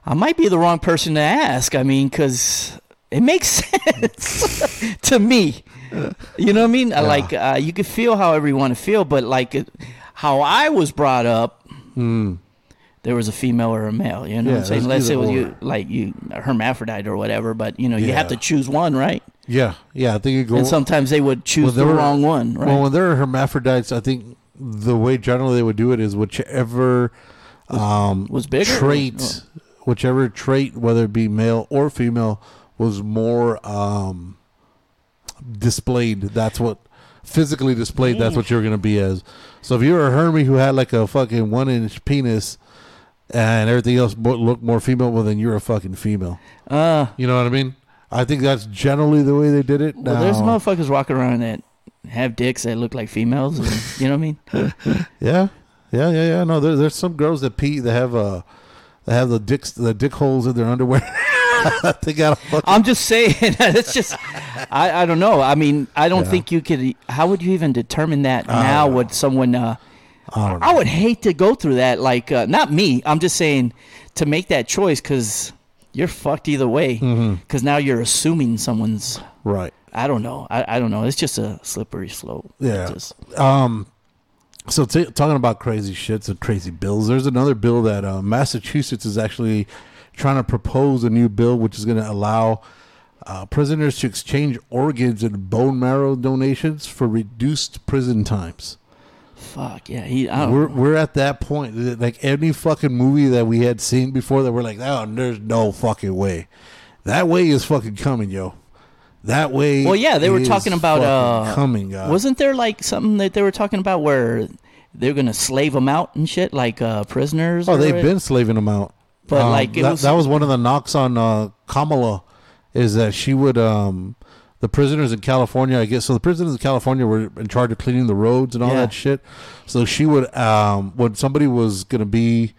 I might be the wrong person to ask. I mean, because it makes sense to me. You know what I mean? Yeah. Like, uh, you can feel however you want to feel, but like how I was brought up. Mm. There was a female or a male, you know yeah, what I'm saying? Let's say it was you, like you, hermaphrodite or whatever, but you know, you yeah. have to choose one, right? Yeah, yeah, I think you go. And sometimes they would choose the were, wrong one, right? Well, when there are hermaphrodites, I think the way generally they would do it is whichever um, was bigger trait, or? whichever trait, whether it be male or female, was more um, displayed. That's what. Physically displayed, that's what you're going to be as. So if you're a Hermie who had like a fucking one inch penis and everything else looked more female, well, then you're a fucking female. Uh, you know what I mean? I think that's generally the way they did it. Well, now, there's motherfuckers walking around that have dicks that look like females. And, you know what I mean? yeah. Yeah, yeah, yeah. No, there, there's some girls that pee, that have, uh, that have the, dicks, the dick holes in their underwear. They gotta fucking... I'm just saying. It's just, I, I don't know. I mean, I don't yeah. think you could. How would you even determine that I now? Would someone? Uh, I, I would hate to go through that. Like, uh, not me. I'm just saying to make that choice because you're fucked either way. Because mm-hmm. now you're assuming someone's right. I don't know. I, I don't know. It's just a slippery slope. Yeah. Just... Um. So t- talking about crazy shits and crazy bills. There's another bill that uh, Massachusetts is actually. Trying to propose a new bill which is going to allow uh, prisoners to exchange organs and bone marrow donations for reduced prison times. Fuck yeah, he, I don't we're know. we're at that point. Like any fucking movie that we had seen before, that we're like, oh, there's no fucking way. That way is fucking coming, yo. That way. Well, yeah, they were talking about uh, coming. God. Wasn't there like something that they were talking about where they're going to slave them out and shit, like uh, prisoners? Oh, or they've it? been slaving them out. But um, like it that, was, that was one of the knocks on uh, Kamala, is that she would um, the prisoners in California, I guess. So the prisoners in California were in charge of cleaning the roads and all yeah. that shit. So she would, um, when somebody was going to be,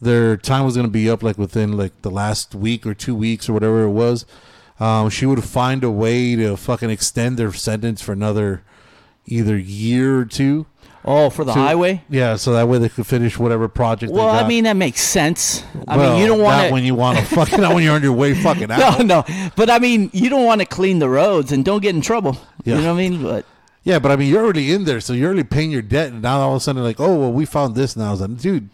their time was going to be up, like within like the last week or two weeks or whatever it was, um, she would find a way to fucking extend their sentence for another either year or two. Oh, for the so, highway? Yeah, so that way they could finish whatever project well, they got. Well, I mean, that makes sense. I well, mean, you don't want to... Not when you want to fucking... Not when you're on your way fucking out. No, no. But, I mean, you don't want to clean the roads and don't get in trouble. Yeah. You know what I mean? But yeah, but, I mean, you're already in there, so you're already paying your debt, and now all of a sudden, like, oh, well, we found this now. I was like, dude...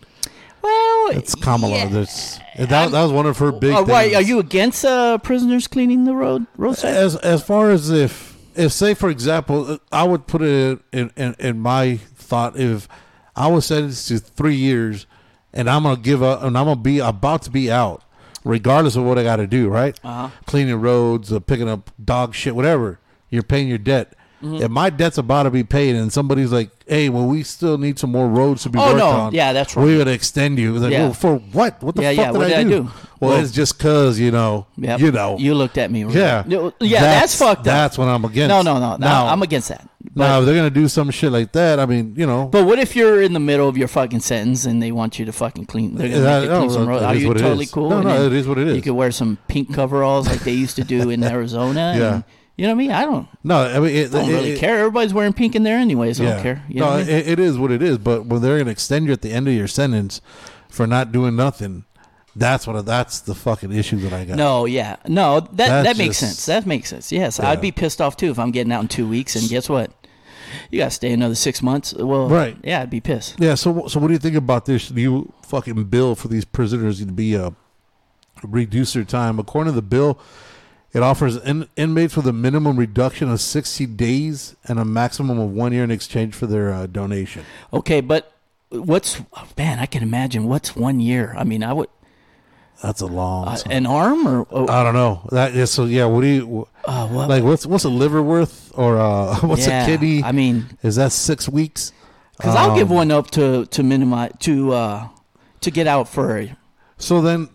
Well... It's Kamala. Yeah. There's, that, that was one of her big uh, things. Are you against uh, prisoners cleaning the road? roadside? As, as far as if... If, say, for example, I would put it in, in, in my thought, if I was sentenced to three years and I'm going to give up and I'm going to be about to be out, regardless of what I got to do, right? Uh-huh. Cleaning roads, uh, picking up dog shit, whatever. You're paying your debt. Mm-hmm. If my debt's about to be paid and somebody's like, hey, well, we still need some more roads to be oh, worked no. on. Yeah, that's right. We're going to extend you. Like, yeah. well, for what? What the yeah, fuck yeah. Did, what did I, I do? do? Well, well, it's just because, you know, yep. you know. You looked at me. Right? Yeah. Yeah, that's, that's fucked up. That's what I'm against. No, no, no. Now, I'm against that. But, now, if they're going to do some shit like that, I mean, you know. But what if you're in the middle of your fucking sentence and they want you to fucking clean, they're gonna that, make you clean no, some roads? Are you totally cool? No, no, it is what it is. You could wear some pink coveralls like they used to do in Arizona. Yeah. You know what I mean? I don't. No, I mean, it, don't it, really it, care. Everybody's wearing pink in there, anyways. I yeah. don't care. You know no, I mean? it, it is what it is. But when they're gonna extend you at the end of your sentence for not doing nothing, that's what. That's the fucking issue that I got. No, yeah, no, that that's that makes just, sense. That makes sense. Yes, yeah. I'd be pissed off too if I'm getting out in two weeks. And guess what? You gotta stay another six months. Well, right? Yeah, I'd be pissed. Yeah. So, so what do you think about this new fucking bill for these prisoners to be uh, reduce their time? According to the bill, it offers in, inmates with a minimum reduction of sixty days and a maximum of one year in exchange for their uh, donation. Okay, but what's... Oh man, I can imagine. What's one year? I mean, I would... That's a long uh, time. An arm or... Oh, I don't know. That is, so, yeah, what do you... Uh, what, like, what's what's a liver worth? Or uh, what's yeah, a kidney? I mean... Is that six weeks? Because um, I'll give one up to, to minimize... To, uh, to get out for a... So then...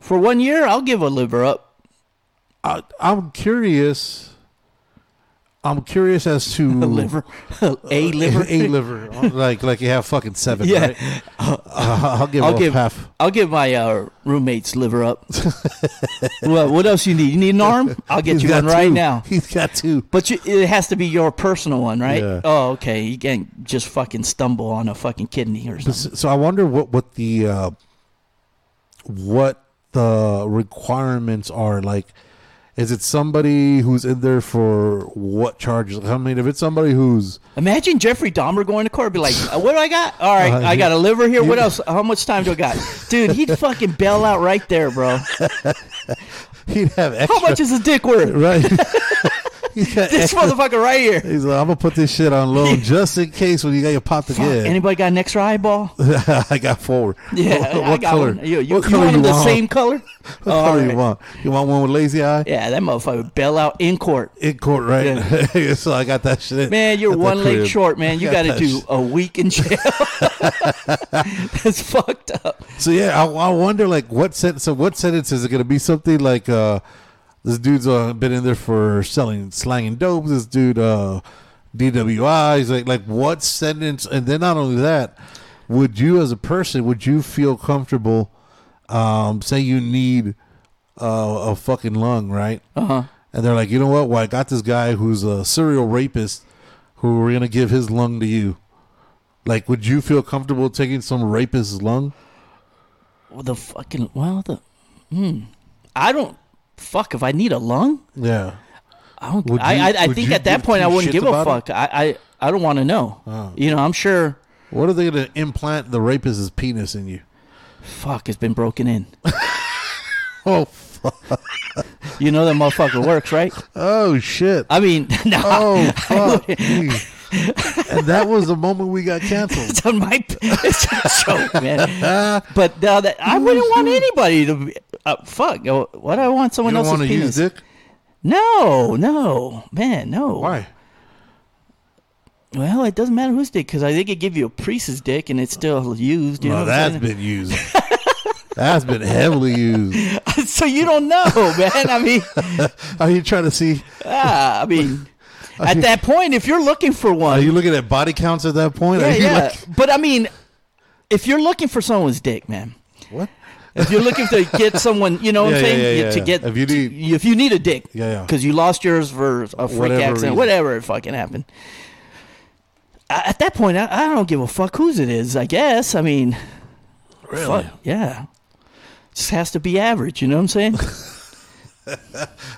For one year, I'll give a liver up. I, I'm curious. I'm curious as to a liver, a liver, a liver. Like, like you have fucking seven. Yeah, right? uh, I'll give. I'll give half. I'll give my uh, roommate's liver up. Well, what else you need? You need an arm? I'll get He's you one two. right now. He's got two. But you, it has to be your personal one, right? Yeah. Oh, okay. You can't just fucking stumble on a fucking kidney or something. But, so I wonder what what the uh, what the requirements are like. Is it somebody who's in there for what charges? I mean, if it's somebody who's... Imagine Jeffrey Dahmer going to court, be like, what do I got? All right, uh, I got a liver here. What else? How much time do I got? Dude, he'd fucking bail out right there, bro. He'd have extra. How much is his dick worth? Right. This extra. Motherfucker right here. He's like, I'm going to put this shit on loan just in case when you got your popped again. Anybody got an extra eyeball? I got four. Yeah, what, what I got color? One. You, you, what you color want them the want? Same color? What oh, color right. you want? You want one with lazy eye? Yeah, that motherfucker would bail out in court. In court, right? Yeah. So I got that shit. Man, you're one leg short, man. You got to do sh- a week in jail. That's fucked up. So, yeah, I, I wonder, like, what sentence, so what sentence is it going to be? Something like... uh This dude's uh, been in there for selling, slanging dope. This dude, uh, D W I. He's like, like what sentence? And then not only that, would you as a person, would you feel comfortable? Um, say you need uh, a fucking lung, right? Uh huh. And they're like, you know what? Well, I got this guy who's a serial rapist, who we're gonna give his lung to you. Like, would you feel comfortable taking some rapist's lung? Well, the fucking well, the hmm. I don't. Fuck if I need a lung. Yeah, I don't. You, I I think you, at that point I wouldn't give a fuck. I, I I don't want to know. Oh. You know, I'm sure. What are they gonna implant the rapist's penis in you? Fuck, it's been broken in. Oh fuck! You know that motherfucker works, right? Oh shit! I mean, no. Oh fuck! And that was the moment we got canceled. It's on my. It's a joke, man. But now that I wouldn't want anybody to. Be, Uh, fuck! Why do I want someone else's penis? You don't want to use dick? No, no, man, no. Why? Well, it doesn't matter whose dick, because I think it give you a priest's dick and it's still used. You no, know that's been used. That's been heavily used. So you don't know, man. I mean, are you trying to see? Uh, I mean, are at you, that point, if you're looking for one, are you looking at body counts at that point? Yeah, are you yeah. Like, but I mean, if you're looking for someone's dick, man. What? If you're looking to get someone, you know what yeah, I'm saying? Yeah, yeah, yeah. To get, if you need, to, if you need a dick, yeah, because yeah. you lost yours for a freak whatever accident, reason. whatever it fucking happened. I, at that point, I, I don't give a fuck whose it is. I guess. I mean, really? Fuck, yeah. Just has to be average, you know what I'm saying?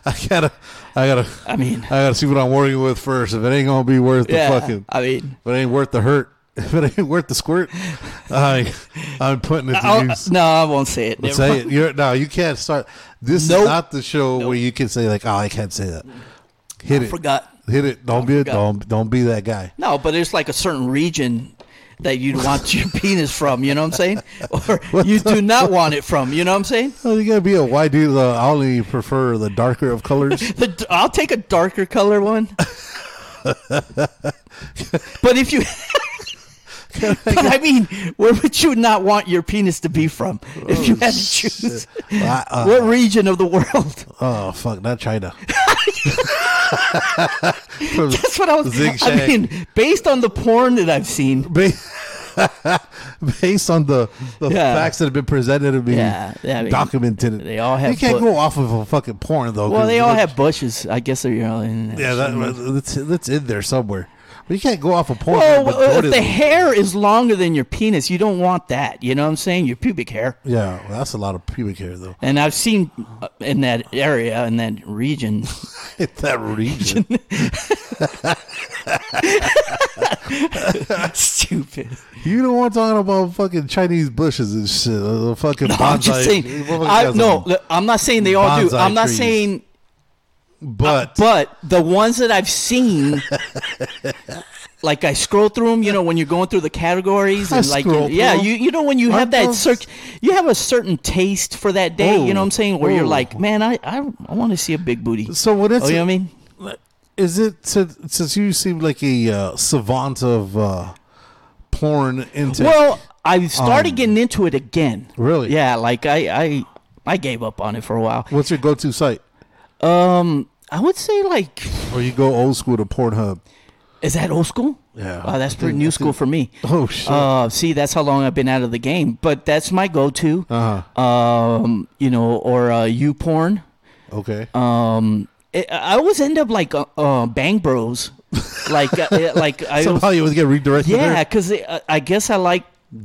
I gotta, I gotta. I mean, I gotta see what I'm working with first. If it ain't gonna be worth the yeah, fucking, I mean, if it ain't worth the hurt, if it ain't worth the squirt, I, I'm putting it to I'll, use. No, I won't say it. Never. Say it. You're, no, you can't start. This nope. is not the show nope. where you can say like, "Oh, I can't say that." Hit I it. Forgot. Hit it. Don't I be. A, don't don't be that guy. No, but there's like a certain region that you'd want your penis from, you know what I'm saying? Or what you do not fuck? want it from, you know what I'm saying? Well, you got to be a white dude. Uh, I only prefer the darker of colors. the, I'll take a darker color one. But if you... But I mean, where would you not want your penis to be from if you had to choose? Well, I, uh, what region of the world? Oh, fuck, not China. That's what I was saying. I mean, based on the porn that I've seen. Based on the, the yeah. facts that have been presented to me, yeah, I mean, documented. They all have. You can't but- go off of a fucking porn, though. Well, they all have bushes. I guess they're all in. Yeah, that's that's in there somewhere. But you can't go off a porn. Well, if the hair is longer than your penis, you don't want that. You know what I'm saying? Your pubic hair. Yeah, well, that's a lot of pubic hair, though. And I've seen in that area, in that region. In that region. Stupid. You don't want talking about fucking Chinese bushes and shit. The fucking no, bonsai. I'm just saying, I, no, look, I'm not saying they all do. I'm not trees. saying... But uh, but the ones that I've seen, like I scroll through them, you know, when you're going through the categories and I like, you, yeah, you you know, when you have that circ- you have a certain taste for that day, oh, you know what I'm saying? Where oh. you're like, man, I, I, I want to see a big booty. So what is? Oh, you know what I mean? Is it since you seem like a uh, savant of uh, porn into? Well, I started um, getting into it again. Really? Yeah, like I, I I gave up on it for a while. What's your go-to site? Um. I would say like... Or you go old school to Pornhub. Is that old school? Yeah. Wow, that's pretty new school for me. Oh, shit. Uh, see, that's how long I've been out of the game. But that's my go-to. Uh-huh. Um, you know, or uh, YouPorn. Okay. Um, it, I always end up like uh, uh, Bang Bros. Like... uh, like I Somehow always, you always get redirected yeah, there? Yeah, because uh, I guess I like...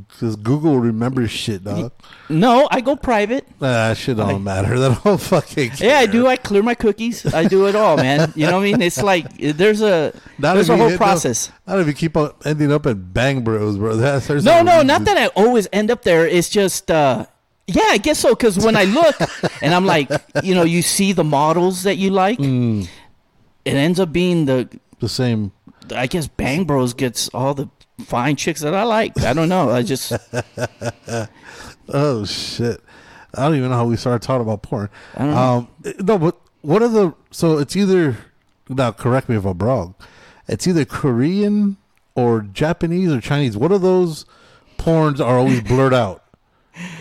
Because Google remembers shit, dog. No, I go private. That ah, shit don't I, matter. That don't fucking care. Yeah, I do. I clear my cookies. I do it all, man. You know what I mean? It's like there's a not there's a whole process. Up, not if you keep on ending up at Bang Bros, bro. That's, no, no, not that I always end up there. It's just, uh, yeah, I guess so. Because when I look and I'm like, you know, you see the models that you like. Mm. It ends up being the the same. I guess Bang Bros gets all the fine chicks that I like. I don't know. I just. Oh shit! I don't even know how we started talking about porn. I don't um, know. No, but what are the? So it's either now. Correct me if I'm wrong. It's either Korean or Japanese or Chinese. What are those porns are always blurred out?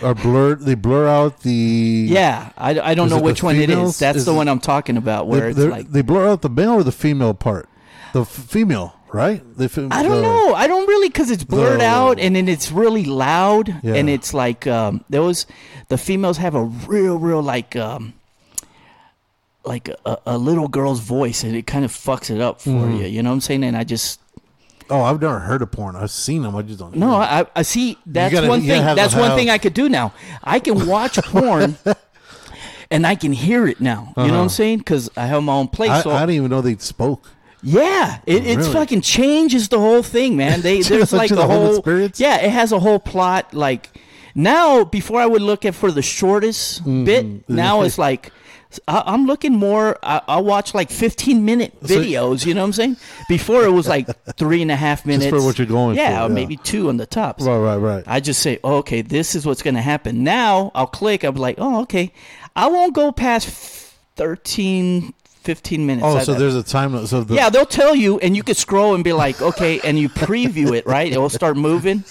Are blurred? They blur out the. Yeah, I, I don't know which one it is. That's the one I'm talking about. Where it's like they blur out the male or the female part. The f- female. Right? The, the, I don't know. I don't really, because it's blurred the, out and then it's really loud. Yeah. And it's like, um, there was, the females have a real, real, like, um, like a, a little girl's voice and it kind of fucks it up for mm. you. You know what I'm saying? And I just. Oh, I've never heard of porn. I've seen them. I just don't. No, I, I see. That's gotta, one thing. That's one house. thing I could do now. I can watch porn. And I can hear it now. Uh-huh. You know what I'm saying? Because I have my own place. I, so I didn't even know they spoke. Yeah, it oh, really? fucking changes the whole thing, man. They there's like the whole experience? Yeah, it has a whole plot. Like now, before I would look at for the shortest mm-hmm. bit. Now it's like I, I'm looking more. I, I'll watch like fifteen minute videos. So, you know what I'm saying? Before it was like three and a half minutes. Just for what you're going yeah, for. Or yeah, maybe two on the tops. Right, right, right. I just say, oh, okay, this is what's gonna happen. Now I'll click. I'm like, oh, okay. I won't go past thirteen. fifteen minutes. Oh, so there's a time. So the- yeah, they'll tell you, and you could scroll and be like, okay, and you preview it, right? It will start moving.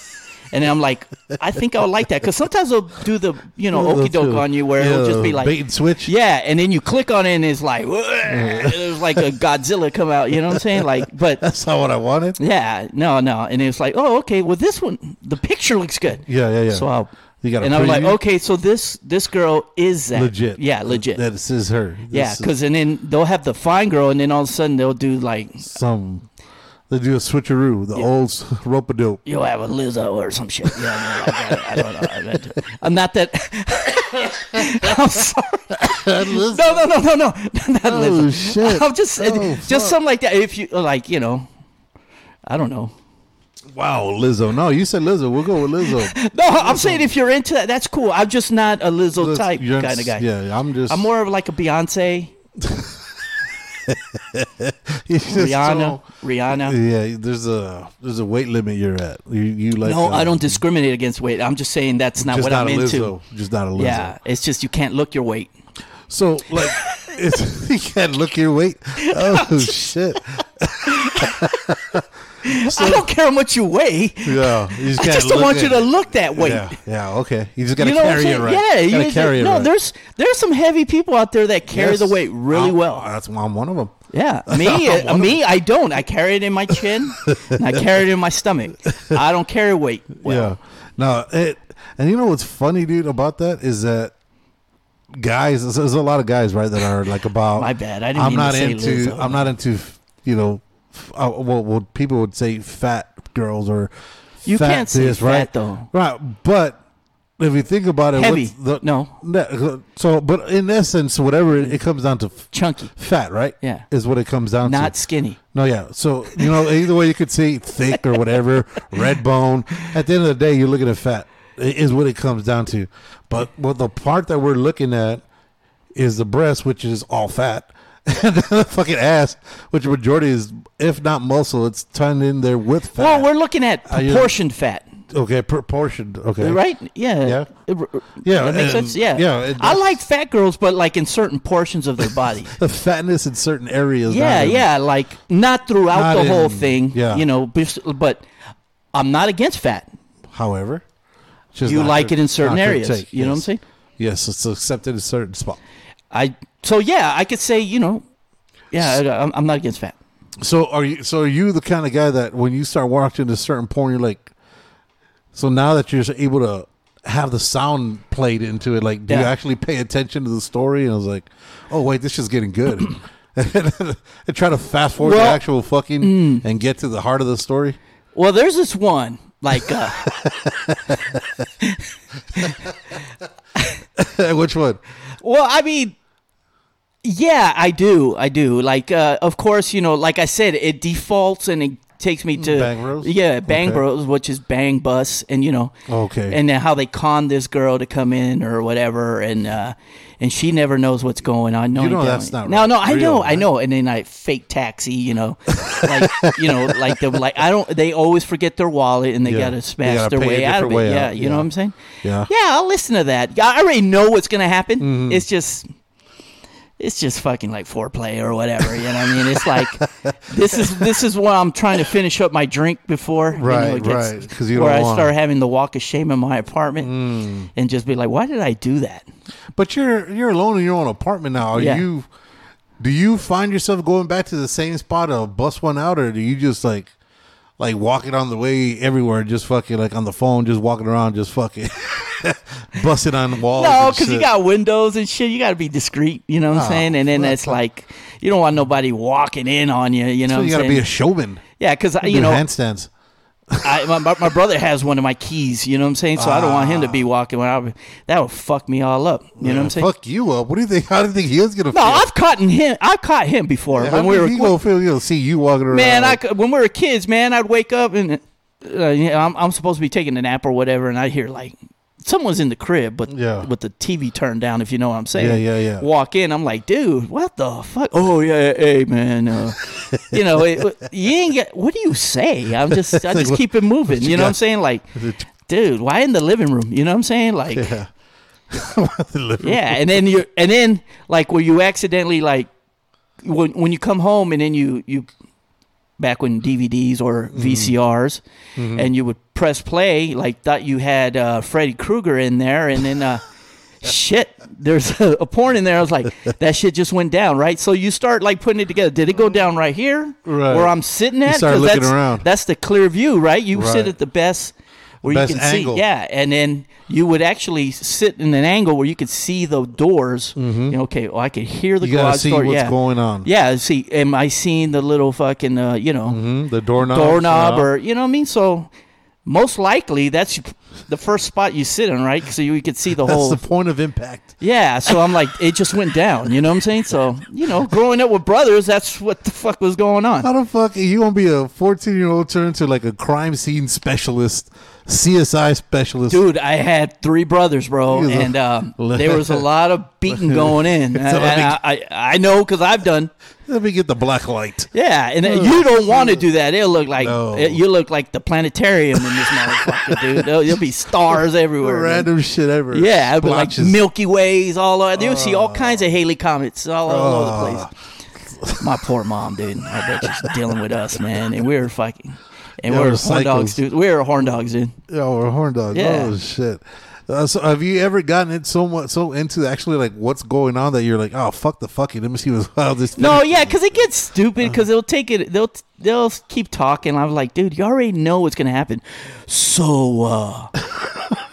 And then I'm like, I think I would like that. Because sometimes they'll do the, you know, okie doke on you where yeah, it'll just be like. Bait and switch. Yeah. And then you click on it and it's like, yeah. There's like a Godzilla come out. You know what I'm saying? Like, but. That's not what I wanted. Yeah. No, no. And it's like, oh, okay. Well, this one, the picture looks good. Yeah, yeah, yeah. So I'll. You got and I'm like, okay, so this this girl is that. Legit. Yeah, legit. That this is her. This yeah, because and then they'll have the fine girl and then all of a sudden they'll do like. Some. They do a switcheroo, the yeah. old rope-a-dope. You'll have a Lizzo or some shit. Yeah, I, mean, like, I, I don't know. I'm not that. I'm sorry. No, no, no, no, no. Not oh, Lizzo. Shit. I'm just, oh, just fuck. Something like that. If you, like, you know, I don't know. Wow, Lizzo. No, you said Lizzo. We'll go with Lizzo. No, Lizzo. I'm saying if you're into that, that's cool. I'm just not a Lizzo Liz, type kind of guy. Yeah, I'm just. I'm more of like a Beyonce. Rihanna, so, Rihanna. Yeah, there's a there's a weight limit you're at. You, you like? No, uh, I don't discriminate against weight. I'm just saying that's not what not I'm into. Lizzo. Just not a Lizzo. Yeah, it's just you can't look your weight. So like, it's, you can't look your weight. Oh shit. So, I don't care how much you weigh. Yeah, you just I just don't want in. you to look that way. Yeah, yeah, okay. You just got to you know carry it right. Yeah, you got to carry it no, right. No, there's there's some heavy people out there that carry yes, the weight really I'm, well. That's why I'm one of them. Yeah, me, uh, me, I don't. I carry it in my chin. And I carry it in my stomach. I don't carry weight. Well. Yeah. No, it, and you know what's funny, dude, about that is that guys, there's, there's a lot of guys, right, that are like about. My bad. I didn't I'm mean not to say into. Lizzo. I'm not into. You know. Uh, well, well, people would say fat girls or you fat can't say this, fat right? though, right? But if you think about it, heavy. The, no, so but in essence, whatever it, it comes down to, chunky, fat, right? Yeah, is what it comes down not to, not skinny. No, yeah. So you know, either way, you could say thick or whatever, red bone. At the end of the day, you're looking at fat. It is what it comes down to. But well, the part that we're looking at is the breast, which is all fat. And the fucking ass, which majority is, if not muscle, it's turned in there with fat. Well, we're looking at proportioned uh, fat. Okay, proportioned. Okay. Right? Yeah. Yeah. It, yeah. That makes and, sense? Yeah. yeah I like fat girls, but like in certain portions of their body. The fatness in certain areas. Yeah, in, yeah. Like not throughout not the in, whole thing, yeah. you know, but I'm not against fat. However, you like her, it in certain areas. Take, you yes. know what I'm saying? Yes, it's accepted in a certain spot. I. So yeah, I could say you know, yeah, I'm, I'm not against fat. So are you? So are you the kind of guy that when you start watching a certain porn, you're like, so now that you're able to have the sound played into it, like, do yeah. you actually pay attention to the story? And I was like, oh wait, this is getting good, and try to fast forward well, the actual fucking mm. and get to the heart of the story. Well, there's this one like. Uh, Which one? Well, I mean. Yeah, I do. I do. Like, uh, of course, you know, like I said, it defaults and it takes me to Bang Bros. Yeah, Bang okay. Bros, which is Bang Bus, and you know, okay, and then how they con this girl to come in or whatever, and uh, and she never knows what's going on. No, you know that's not no, right. no, I Real, know, right? I know, and then I fake taxi, you know, like you know, like they like I don't. They always forget their wallet and they yeah. gotta smash gotta their way out of it. Out. Yeah, you yeah. know what I'm saying? Yeah, yeah. I'll listen to that. I already know what's gonna happen. Mm-hmm. It's just. It's just fucking like foreplay or whatever, you know what I mean? It's like, this is this is what I'm trying to finish up my drink before. Right, you know, it gets, right. Because you don't Where I start it. having the walk of shame in my apartment mm. and just be like, why did I do that? But you're you're alone in your own apartment now. Are yeah. you? Do you find yourself going back to the same spot to bust one out, or do you just like, like walking on the way everywhere, just fucking like on the phone, just walking around, just fucking... busting on walls. No, because you got windows and shit. You got to be discreet. You know what oh, I'm saying? And then well, it's like you don't want nobody walking in on you. You know, so you got to be a showman. Yeah, because you, you know handstands. I, my, my brother has one of my keys. You know what I'm saying? So ah. I don't want him to be walking around. That would fuck me all up. You yeah, know what I'm saying? Fuck you up. What do you think? How do you think he was gonna? No, feel? I've caught him. I've caught him before. Yeah, when we were, he gonna feel you'll see you walking around. Man, like, I, when we were kids, man, I'd wake up and uh, yeah, I'm, I'm supposed to be taking a nap or whatever, and I hear like. Someone's in the crib, but yeah. with the T V turned down, if you know what I'm saying. Yeah, yeah, yeah. Walk in, I'm like, dude, what the fuck? Oh yeah, hey man, uh, you know, it, you ain't get. What do you say? I'm just, I just keep it moving. You know what I'm saying? Like, dude, why in the living room? You know what I'm saying? Like, yeah, yeah. And then you, and then like, where you accidentally like, when when you come home and then you you. back when D V Ds or V C Rs, mm-hmm. and you would press play, like thought you had uh, Freddy Krueger in there, and then uh, shit, there's a, a porn in there. I was like, that shit just went down, right? So you start like putting it together. Did it go down right here, right. where I'm sitting at? You start looking that's, around. That's the clear view, right? You right. sit at the best where best you can angle. see. Yeah, and then you would actually sit in an angle where you could see the doors. Mm-hmm. You know, okay, well, I could hear the you garage see door. What's yeah. going on? Yeah, see, am I seeing the little fucking, uh, you know, mm-hmm. the doorknob, doorknob, yeah. or you know what I mean? So most likely that's the first spot you sit in, right? So you could see the that's whole. That's the point of impact. Yeah, so I'm like, it just went down. You know what I'm saying? So you know, growing up with brothers, that's what the fuck was going on. How the fuck are you gonna be a fourteen year old turn to like a crime scene specialist? C S I specialist. Dude, I had three brothers, bro, and uh, there was a lot of beating going in. And I, I, I know because I've done. Let me get the black light. Yeah, and oh, you don't want to do that. It'll look like no. it, you look like the planetarium in this motherfucker, dude. There'll, there'll be stars everywhere. Random man. shit everywhere. Yeah, it'll be like Milky Ways all over. You'll uh, see all kinds of Halley comets all, all uh, over the place. My poor mom, dude. I bet she's dealing with us, man, and we were fucking. And yeah, we're, we're horn dogs, dude. We're horn dogs, dude. Yeah, we're horn dogs. Yeah. Oh, shit. Uh, so have you ever gotten it so much, so into actually, like, what's going on that you're like, oh, fuck the fucking, let me see what's wild this No, thing. yeah, because it gets stupid because they'll take it, they'll they'll keep talking. I'm like, dude, you already know what's going to happen. So, uh,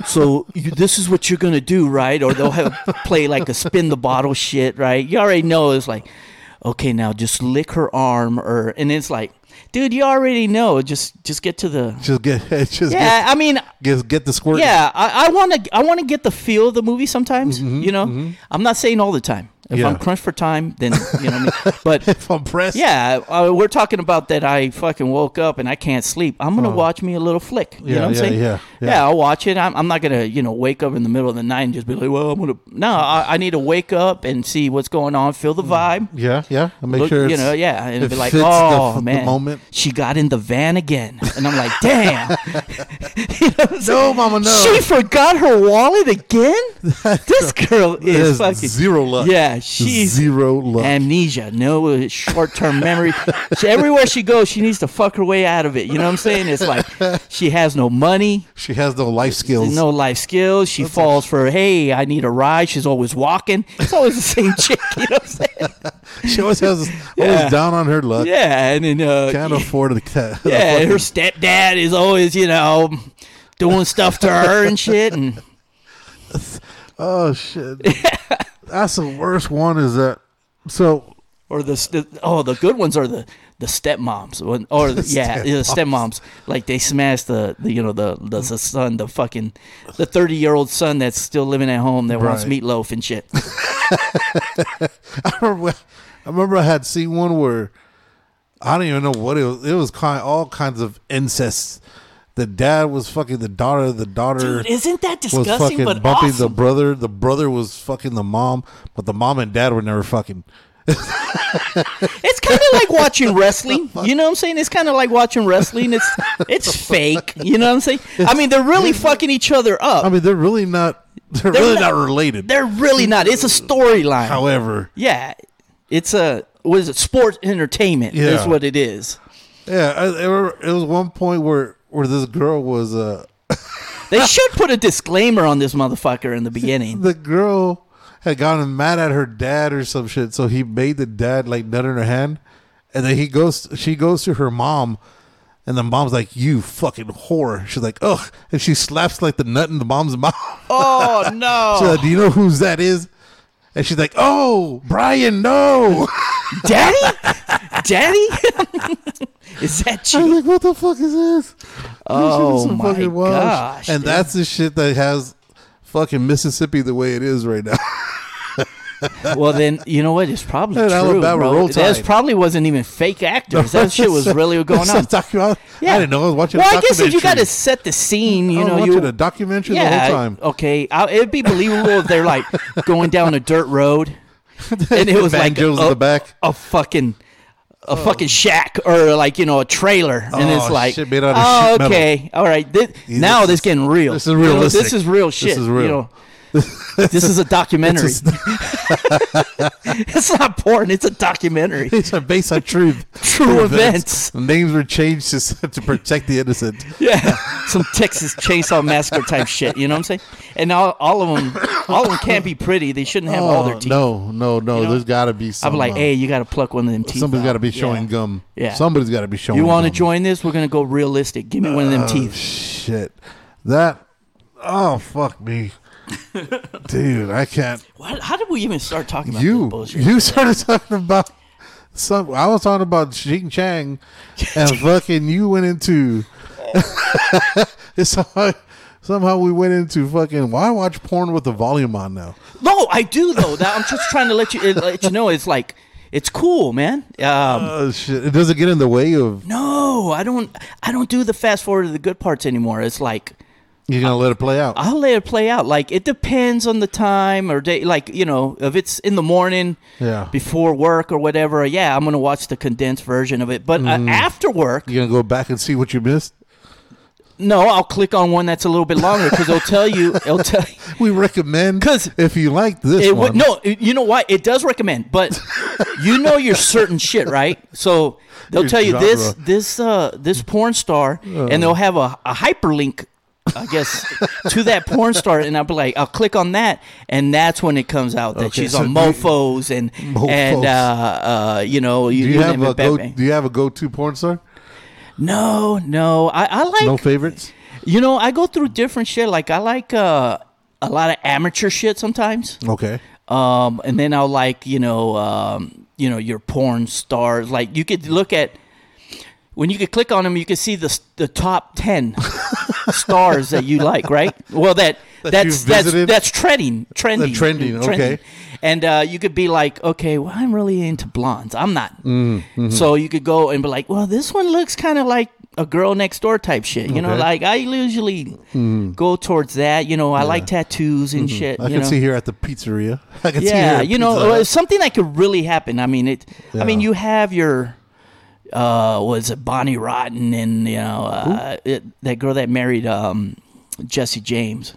so you, this is what you're going to do, right? Or they'll have play, like, a spin the bottle shit, right? You already know. It's like, okay, now just lick her arm, or, and it's like, dude, you already know. Just, just get to the. Just get. Just yeah, get, I mean. Just get the squirt. Yeah, I want to. I want to get the feel of the movie sometimes. Mm-hmm, you know, mm-hmm. I'm not saying all the time. If yeah. I'm crunched for time, then you know. What I mean? But if I'm pressed, yeah, uh, we're talking about that. I fucking woke up and I can't sleep. I'm gonna oh. watch me a little flick. You yeah, know what I'm yeah, saying? Yeah, yeah, yeah. I'll watch it. I'm, I'm not gonna, you know, wake up in the middle of the night and just be like, well, I'm gonna. No, I, I need to wake up and see what's going on, feel the vibe. Yeah, yeah. And make Look, sure you know. Yeah, and be like, oh the, man, the moment. She got in the van again, and I'm like, damn. You know what I'm no, mama, no. She forgot her wallet again. This girl is fucking zero luck. Yeah. She's zero luck. Amnesia, no short-term memory. She, everywhere she goes, she needs to fuck her way out of it. You know what I'm saying? It's like she has no money. She has no life skills. No life skills. She That's falls a- for, hey, I need a ride. She's always walking. It's always the same chick. You know what I'm saying? She always has yeah. always down on her luck. Yeah, and then uh, can't yeah, afford to. Yeah, her stepdad is always, you know, doing stuff to her and shit. And oh shit. That's the worst one is that so or the oh the good ones are the the stepmoms or the, yeah the stepmoms like they smash the, the you know the, the the son the fucking the thirty year old son that's still living at home that right. wants meatloaf and shit. I remember I remember I had seen one where I don't even know what it was it was kind of all kinds of incest. The dad was fucking the daughter. The daughter Dude, isn't that disgusting, was fucking but bumping awesome. the brother. The brother was fucking the mom, but the mom and dad were never fucking. It's kind of like watching wrestling. You know what I'm saying? It's kind of like watching wrestling. It's it's fake. You know what I'm saying? I mean, they're really fucking each other up. I mean, they're really not. They're, they're really not, not related. They're really not. It's a storyline. However, yeah, it's a what is it? Sports entertainment yeah. is what it is. Yeah, I, I remember, it was one point where. Where this girl was uh they should put a disclaimer on this motherfucker in the beginning. The girl had gotten mad at her dad or some shit, so he made the dad like nut in her hand, and then he goes she goes to her mom, and the mom's like, you fucking whore. She's like, ugh, and she slaps like the nut in the mom's mouth. Oh no. She's like, do you know whose that is? And she's like, oh, Brian, no. Daddy? Daddy? Is that you? I was like, what the fuck is this? Oh, my gosh. And dude. That's the shit that has fucking Mississippi the way it is right now. Well, then, you know what? It's probably and true. That probably wasn't even fake actors. That shit was really going on. Docu- yeah. I didn't know. I was watching well, a documentary. Well, I guess if you got to set the scene, you I was know. watching you, a documentary yeah, the whole time. Okay. I, it'd be believable if they're like going down a dirt road. And it was like a, in the back. a, a fucking... A oh. fucking shack or like, you know, a trailer. Oh, and it's like, shit made out of oh, shit metal. Okay. All right. This, yeah, now this is getting real. This is realistic. You know, this is real shit. This is real. You know, This is a documentary. It's, it's not porn. It's a documentary. It's based on true, true, true events. events. Names were changed to, to protect the innocent. Yeah, some Texas Chainsaw Massacre type shit. You know what I'm saying? And all, all of them, all of them can't be pretty. They shouldn't have oh, all their teeth. No, no, no. You know? There's got to be. Some, I'm like, uh, hey, you got to pluck one of them teeth. Somebody's got to be showing yeah. gum. Yeah. Somebody's got to be showing. You want to join this? We're gonna go realistic. Give me uh, one of them teeth. Shit, that. Oh fuck me. Dude, I can't. What? How did we even start talking about you, this bullshit? You started talking about some. I was talking about Xing Chang, and fucking you went into. somehow, somehow we went into fucking. Why well, watch porn with the volume on now? No, I do though. That, I'm just trying to let you let you know. It's like it's cool, man. Um, oh shit! It doesn't get in the way of. No, I don't. I don't do the fast forward of the good parts anymore. It's like. You're going to let it play out. I'll let it play out. Like, it depends on the time or day. Like, you know, if it's in the morning yeah. before work or whatever, yeah, I'm going to watch the condensed version of it. But mm. uh, after work. You're going to go back and see what you missed? No, I'll click on one that's a little bit longer because it'll tell you. It'll tell you. We recommend because if you like this it one. Would, no, you know why? It does recommend. But you know your certain shit, right? So they'll your tell you genre. this this uh, this porn star, oh. and they'll have a, a hyperlink. I guess to that porn star, and I'll be like, I'll click on that, and that's when it comes out that okay, she's so on Mofos and Mofos. and uh, uh, you know. You, do you, you have a go, do you have a go-to porn star? No, no, I, I like no favorites. You know, I go through different shit. Like I like uh, a lot of amateur shit sometimes. Okay. Um, and then I'll like you know um, you know your porn stars. Like you could look at when you could click on them, you could see the the top ten. Stars that you like, right? Well, that, that that's that's that's trending, trending, the trending. Okay, trending. And uh, you could be like, okay, well, I'm really into blondes. I'm not, mm-hmm. so you could go and be like, well, this one looks kind of like a girl next door type shit. You okay. know, like I usually mm. go towards that. You know, I yeah. like tattoos and mm-hmm. shit. I you can know? see here at the pizzeria. I can yeah, see yeah, you know, it's something that could really happen. I mean, it. Yeah. I mean, you have your. Uh, was it Bonnie Rotten and you know uh, it, that girl that married um, Jesse James?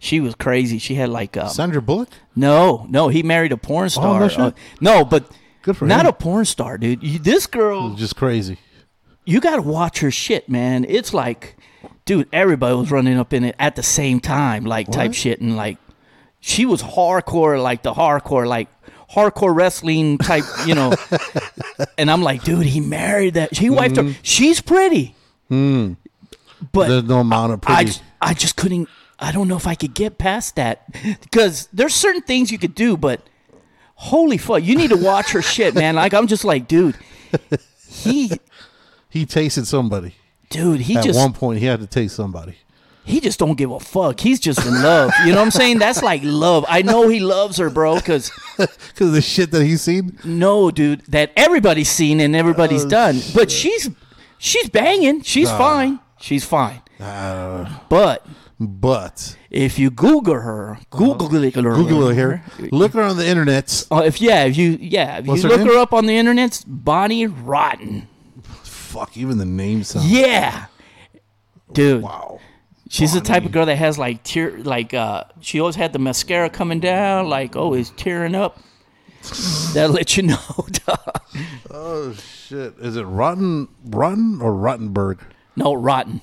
She was crazy. She had like um, Sandra Bullock. No, no, he married a porn star. Oh, no, sure. uh, no, but good for not him. A porn star, dude. You, this girl was just crazy. You gotta watch her shit, man. It's like, dude, everybody was running up in it at the same time, like what? Type shit, and like she was hardcore, like the hardcore, like. Hardcore wrestling type, you know. And I'm like, dude, he married that. He wifed mm. her. She's pretty. Mm. But there's no amount of pretty. I, I just couldn't. I don't know if I could get past that. Because there's certain things you could do, but holy fuck. You need to watch her shit, man. Like, I'm just like, dude, he. He tasted somebody. Dude, he At just. At one point, he had to taste somebody. He just don't give a fuck. He's just in love. You know what I'm saying? That's like love. I know he loves her, bro, because... Because of the shit that he's seen? No, dude. That everybody's seen and everybody's oh, done. Shit. But she's she's banging. She's uh, fine. She's fine. Uh, but... But... If you Google her... Google, uh, Google her. Google her. Look her on the internet. Uh, if Yeah, if you, yeah, if you look name? her up on the internet, Bonnie Rotten. Fuck, even the name sounds... Yeah. Dude. Wow. She's Bonnie. The type of girl that has like tear, like uh, she always had the mascara coming down, like always tearing up. That'll let you know. Oh shit! Is it Rotten, Rotten or Rottenberg? No, Rotten.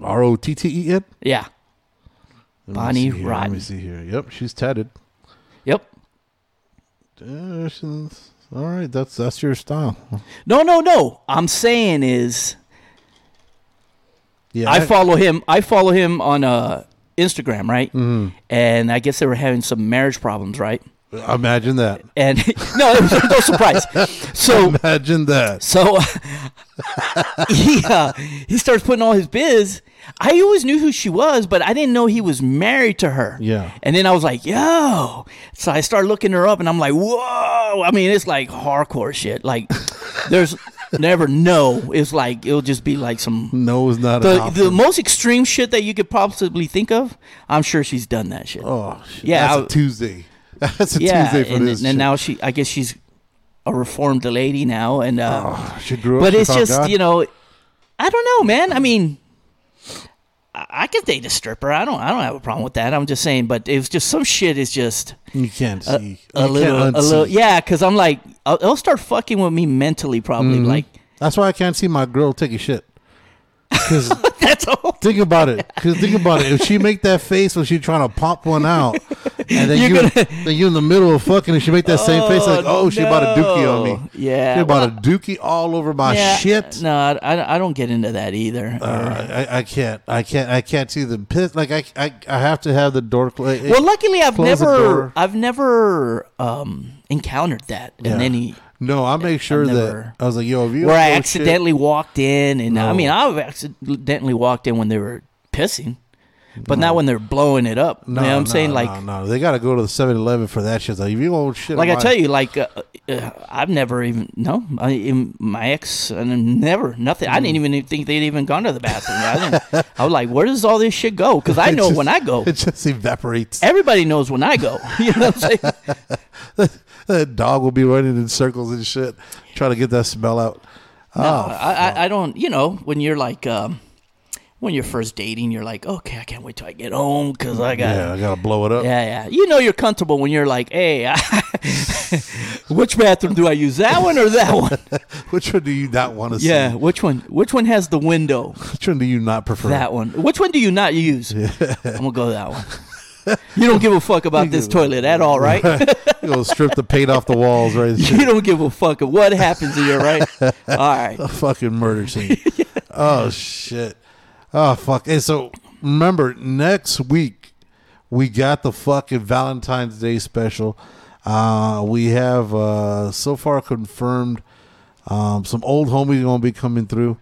R O T T E N. Yeah. Bonnie Rotten. Let me see here. Yep, she's tatted. Yep. All right, that's that's your style. No, no, no. I'm saying is. Yeah, I, I follow him. I follow him on uh, Instagram, right? Mm-hmm. And I guess they were having some marriage problems, right? Imagine that. And no, it was no surprise. So imagine that. So uh, he uh, he starts putting all his biz. I always knew who she was, but I didn't know he was married to her. Yeah. And then I was like, yo. So I started looking her up, and I'm like, whoa. I mean, it's like hardcore shit. Like, there's. Never know. It's like it'll just be like some no is not the, the most extreme shit that you could possibly think of. I'm sure she's done that shit. Oh shit. Yeah, that's I, a Tuesday. That's a yeah, Tuesday for and, this. And shit. Now she, I guess she's a reformed lady now, and uh, oh, she grew up. But it's just God. You know, I don't know, man. I mean, I, I could date a stripper. I don't. I don't have a problem with that. I'm just saying. But it was just some shit is just you can't a, see a you little, can't a little. Yeah, because I'm like, it'll start fucking with me mentally. Probably mm-hmm. like that's why I can't see my girl take a shit. Because that's all. Think about it. Because think about it. If she make that face when she's trying to pop one out, and then you, gonna... then you in the middle of fucking, and she make that oh, same face like, oh, no. She about a dookie on me. Yeah, she about well, a dookie all over my yeah, shit. No, I, I don't get into that either. Uh, I, I can't. I can't. I can't see the piss. Like I, I, I have to have the door closed. Well, luckily I've never, I've never um, encountered that yeah. in any. No, I make sure never, that I was like, yo, have you where I accidentally shit? walked in, and no. I mean, I've accidentally walked in when they were pissing, but no. not when they're blowing it up. No, you know what I'm no, saying? No, like, no, they got to go to the seven eleven for that shit. Like, if you old shit, like I my- tell you, like, uh, uh, I've never even, no, I, my ex, and never, nothing. Mm. I didn't even think they'd even gone to the bathroom. I, didn't, I was like, where does all this shit go? Because I know just, when I go, it just evaporates. Everybody knows when I go. You know what I'm saying? That dog will be running in circles and shit, trying to get that smell out. No, oh, I, I, I don't, you know, when you're like, um, when you're first dating, you're like, okay, I can't wait till I get home because I got yeah, I got to blow it up. Yeah, yeah. You know you're comfortable when you're like, hey, I, which bathroom do I use, that one or that one? Which one do you not want to see? Yeah, which one? Which one has the window? Which one do you not prefer? That one. Which one do you not use? Yeah. I'm going to go that one. You don't give a fuck about this toilet at all, right? You'll strip the paint off the walls, right? You don't give a fuck of what happens here, right? All right. A fucking murder scene. Yeah. Oh, shit. Oh, fuck. And so, remember, next week, we got the fucking Valentine's Day special. Uh, we have, uh, so far, confirmed um, some old homies going to be coming through.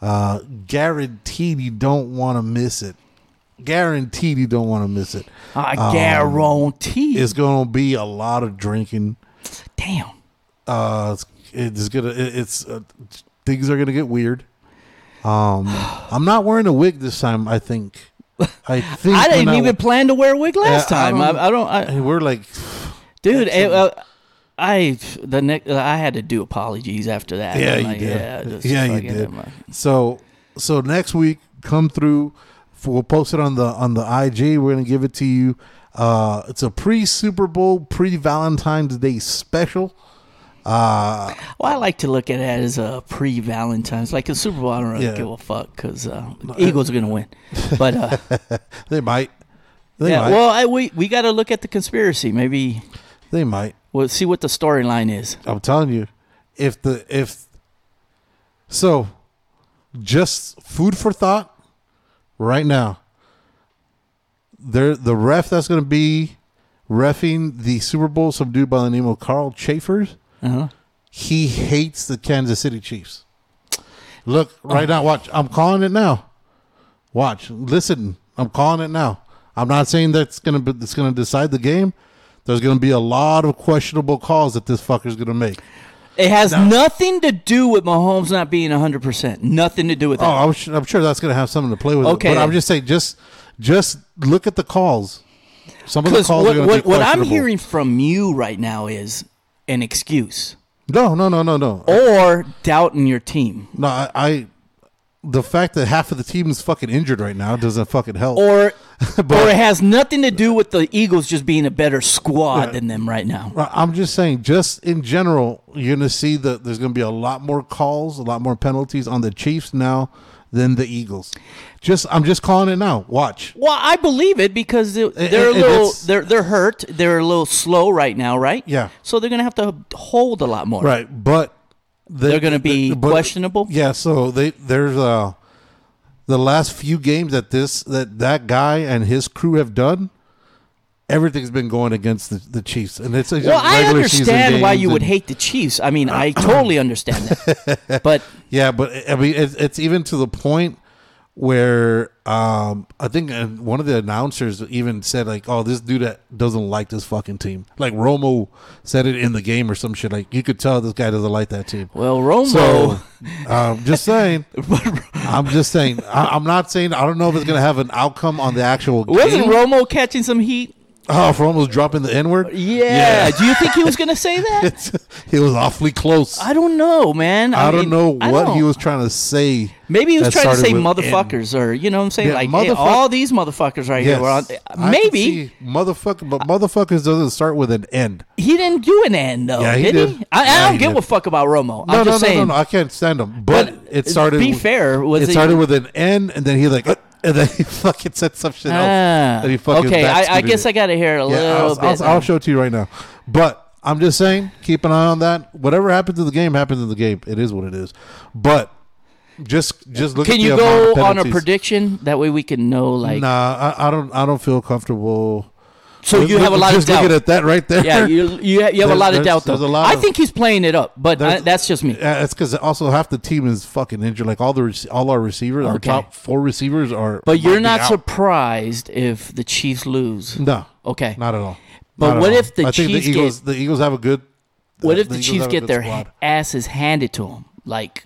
Uh, guaranteed you don't want to miss it. Guaranteed you don't want to miss it. I um, guarantee it's gonna be a lot of drinking. Damn. Uh, it's, it's gonna. It's uh, things are gonna get weird. Um, I'm not wearing a wig this time. I think. I think I didn't I, even plan to wear a wig last uh, time. I don't. I, I don't I, we're like, dude. I the next. I had to do apologies after that. Yeah, you like, did. Yeah, just yeah just you did. So so next week, come through. We'll post it on the on the I G. We're gonna give it to you. Uh, it's a pre Super Bowl, pre Valentine's Day special. Uh, well, I like to look at it as a pre Valentine's, like a Super Bowl. I don't really yeah. give a fuck because uh, Eagles are gonna win, but uh, they might. They yeah. might. Well, I, we we got to look at the conspiracy. Maybe they might. We'll see what the storyline is. I'm telling you, if the if so, just food for thought. Right now, there the ref that's going to be reffing the Super Bowl, some dude by the name of Carl Chafers, uh-huh. he hates the Kansas City Chiefs. Look, right oh. now, watch. I'm calling it now. Watch. Listen, I'm calling it now. I'm not saying that's going to that's going to decide the game. There's going to be a lot of questionable calls that this fucker's going to make. It has no. nothing to do with Mahomes not being one hundred percent. Nothing to do with that. Oh, I'm sure, I'm sure that's going to have something to play with. Okay. It. But I'm just saying, just just look at the calls. Some of the calls what, are going to be questionable. What I'm hearing from you right now is an excuse. No, no, no, no, no. Or doubting your team. No, I, I the fact that half of the team is fucking injured right now doesn't fucking help. Or, but, or it has nothing to do with the Eagles just being a better squad yeah, than them right now. I'm just saying, just in general, you're going to see that there's going to be a lot more calls, a lot more penalties on the Chiefs now than the Eagles. Just, I'm just calling it now. Watch. Well, I believe it because they're, they're it, it, a little, they're they're hurt. They're a little slow right now, right? Yeah. So they're going to have to hold a lot more. Right, but. They, They're going to be they, but, questionable. Yeah, so they there's uh, the last few games that this that, that guy and his crew have done. Everything's been going against the, the Chiefs, and it's well. I understand why you and, would hate the Chiefs. I mean, I totally understand that. But yeah, but I mean, it's, it's even to the point where um, I think one of the announcers even said like, "Oh, this dude that doesn't like this fucking team." Like Romo said it in the game or some shit. Like you could tell this guy doesn't like that team. Well, Romo. So, I'm just saying. I'm just saying. I, I'm not saying. I don't know if it's gonna have an outcome on the actual game. Wasn't Romo catching some heat? Oh, for almost dropping the N-word? Yeah. yeah. Do you think he was going to say that? He was awfully close. I don't know, man. I, I mean, don't know what don't. he was trying to say. Maybe he was trying to say motherfuckers N- or, you know what I'm saying? Yeah, like, motherfuck- hey, all these motherfuckers right yes. here. Were on th- maybe. Motherfucker, but motherfuckers doesn't start with an N. He didn't do an N, though, yeah, he did, did he? I, I yeah, don't he give did. a fuck about Romo. No, I'm no, just no, saying. No, no, no. I can't stand him. But, but it started be with, fair. Was it he, started with an N, and then he like... Uh, And then he fucking said some shit else. Ah, he fucking okay, I, I guess I got to hear it a yeah, little I'll, bit. I'll, I'll show it to you right now. But I'm just saying, keep an eye on that. Whatever happens in the game, happens in the game. It is what it is. But just just look. Can at you the go on a prediction? That way we can know. Like, nah, I, I don't. I don't feel comfortable. So you look, have a lot of doubt. Just looking at that right there. Yeah, you you have, you have a lot of doubt, though. I think he's playing it up, but I, that's just me. Yeah, that's because also half the team is fucking injured. Like all the all our receivers, okay. our top four receivers are. But you're not surprised if the Chiefs lose. No. Okay. Not at all. But what if the Chiefs get the Eagles have a good? What if the Chiefs get their asses handed to them, like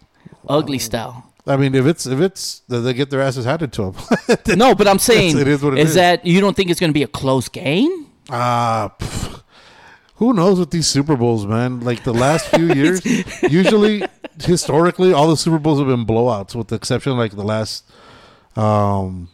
ugly style? I mean, if it's if it's they get their asses handed to them. No, but I'm saying it is, what it is, is that you don't think it's going to be a close game? Ah, uh, who knows with these Super Bowls, man? Like the last few years, usually historically, all the Super Bowls have been blowouts, with the exception of like the last. Um,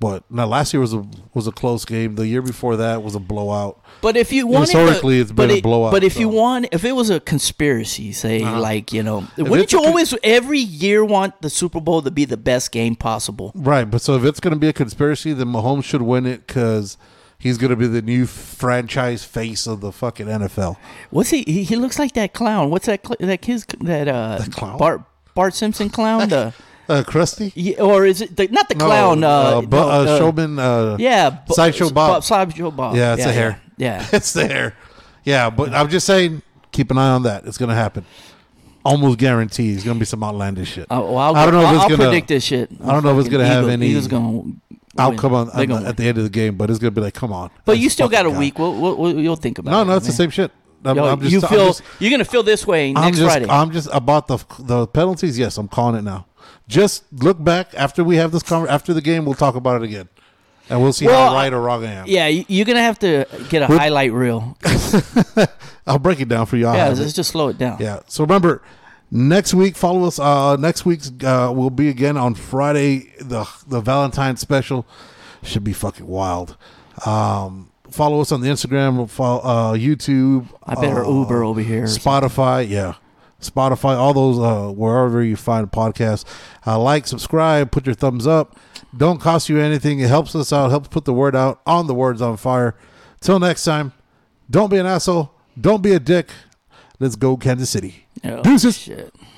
But now last year was a was a close game. The year before that was a blowout. But if you wanted historically, a, it's been it, a blowout. But if so. you want, if it was a conspiracy, say uh-huh. like you know, if wouldn't you always every year want the Super Bowl to be the best game possible? Right. But so if it's going to be a conspiracy, then Mahomes should win it because he's going to be the new franchise face of the fucking N F L. What's he? He, he looks like that clown. What's that? Cl- that kid's that uh that clown? Bart Bart Simpson clown. The Uh, Krusty? Yeah, or is it the, not the no, clown? Uh, uh, bu- uh, uh, Showman? Uh, yeah. Bu- Sideshow Bob. Sideshow Bob. Yeah, it's yeah, the hair. Yeah. yeah. It's the hair. Yeah, but I'm just saying, keep an eye on that. It's going to happen. Almost guaranteed. It's going to be some outlandish shit. Uh, well, I'll, I don't know I'll, if it's going to. I'll predict this shit. I don't know if it's going to have any gonna outcome on, on the, at the end of the game, but it's going to be like, come on. But you still got a guy. week. We'll, we'll, we'll, you'll think about no, it. No, no, it's man. the same shit. I'm, Yo, I'm just, you feel, I'm just, you're going to feel this way next I'm just, Friday. I'm just about the the penalties. Yes, I'm calling it now. Just look back after we have this conversation. After the game, we'll talk about it again, and we'll see well, how right or wrong I am. Yeah, you're gonna have to get a With- highlight reel. I'll break it down for you. I'll yeah, let's it. just slow it down. Yeah. So remember, next week, follow us. Uh, next week's uh, will be again on Friday. The the Valentine's special should be fucking wild. Um, follow us on the Instagram, follow, uh, YouTube. I better uh, Uber over here. Spotify. Yeah. Spotify, all those, uh, wherever you find podcasts. Uh, like, subscribe, put your thumbs up. Don't cost you anything. It helps us out, helps put the word out on The Words on Fire. Till next time, don't be an asshole. Don't be a dick. Let's go Kansas City. Oh, deuces. Shit.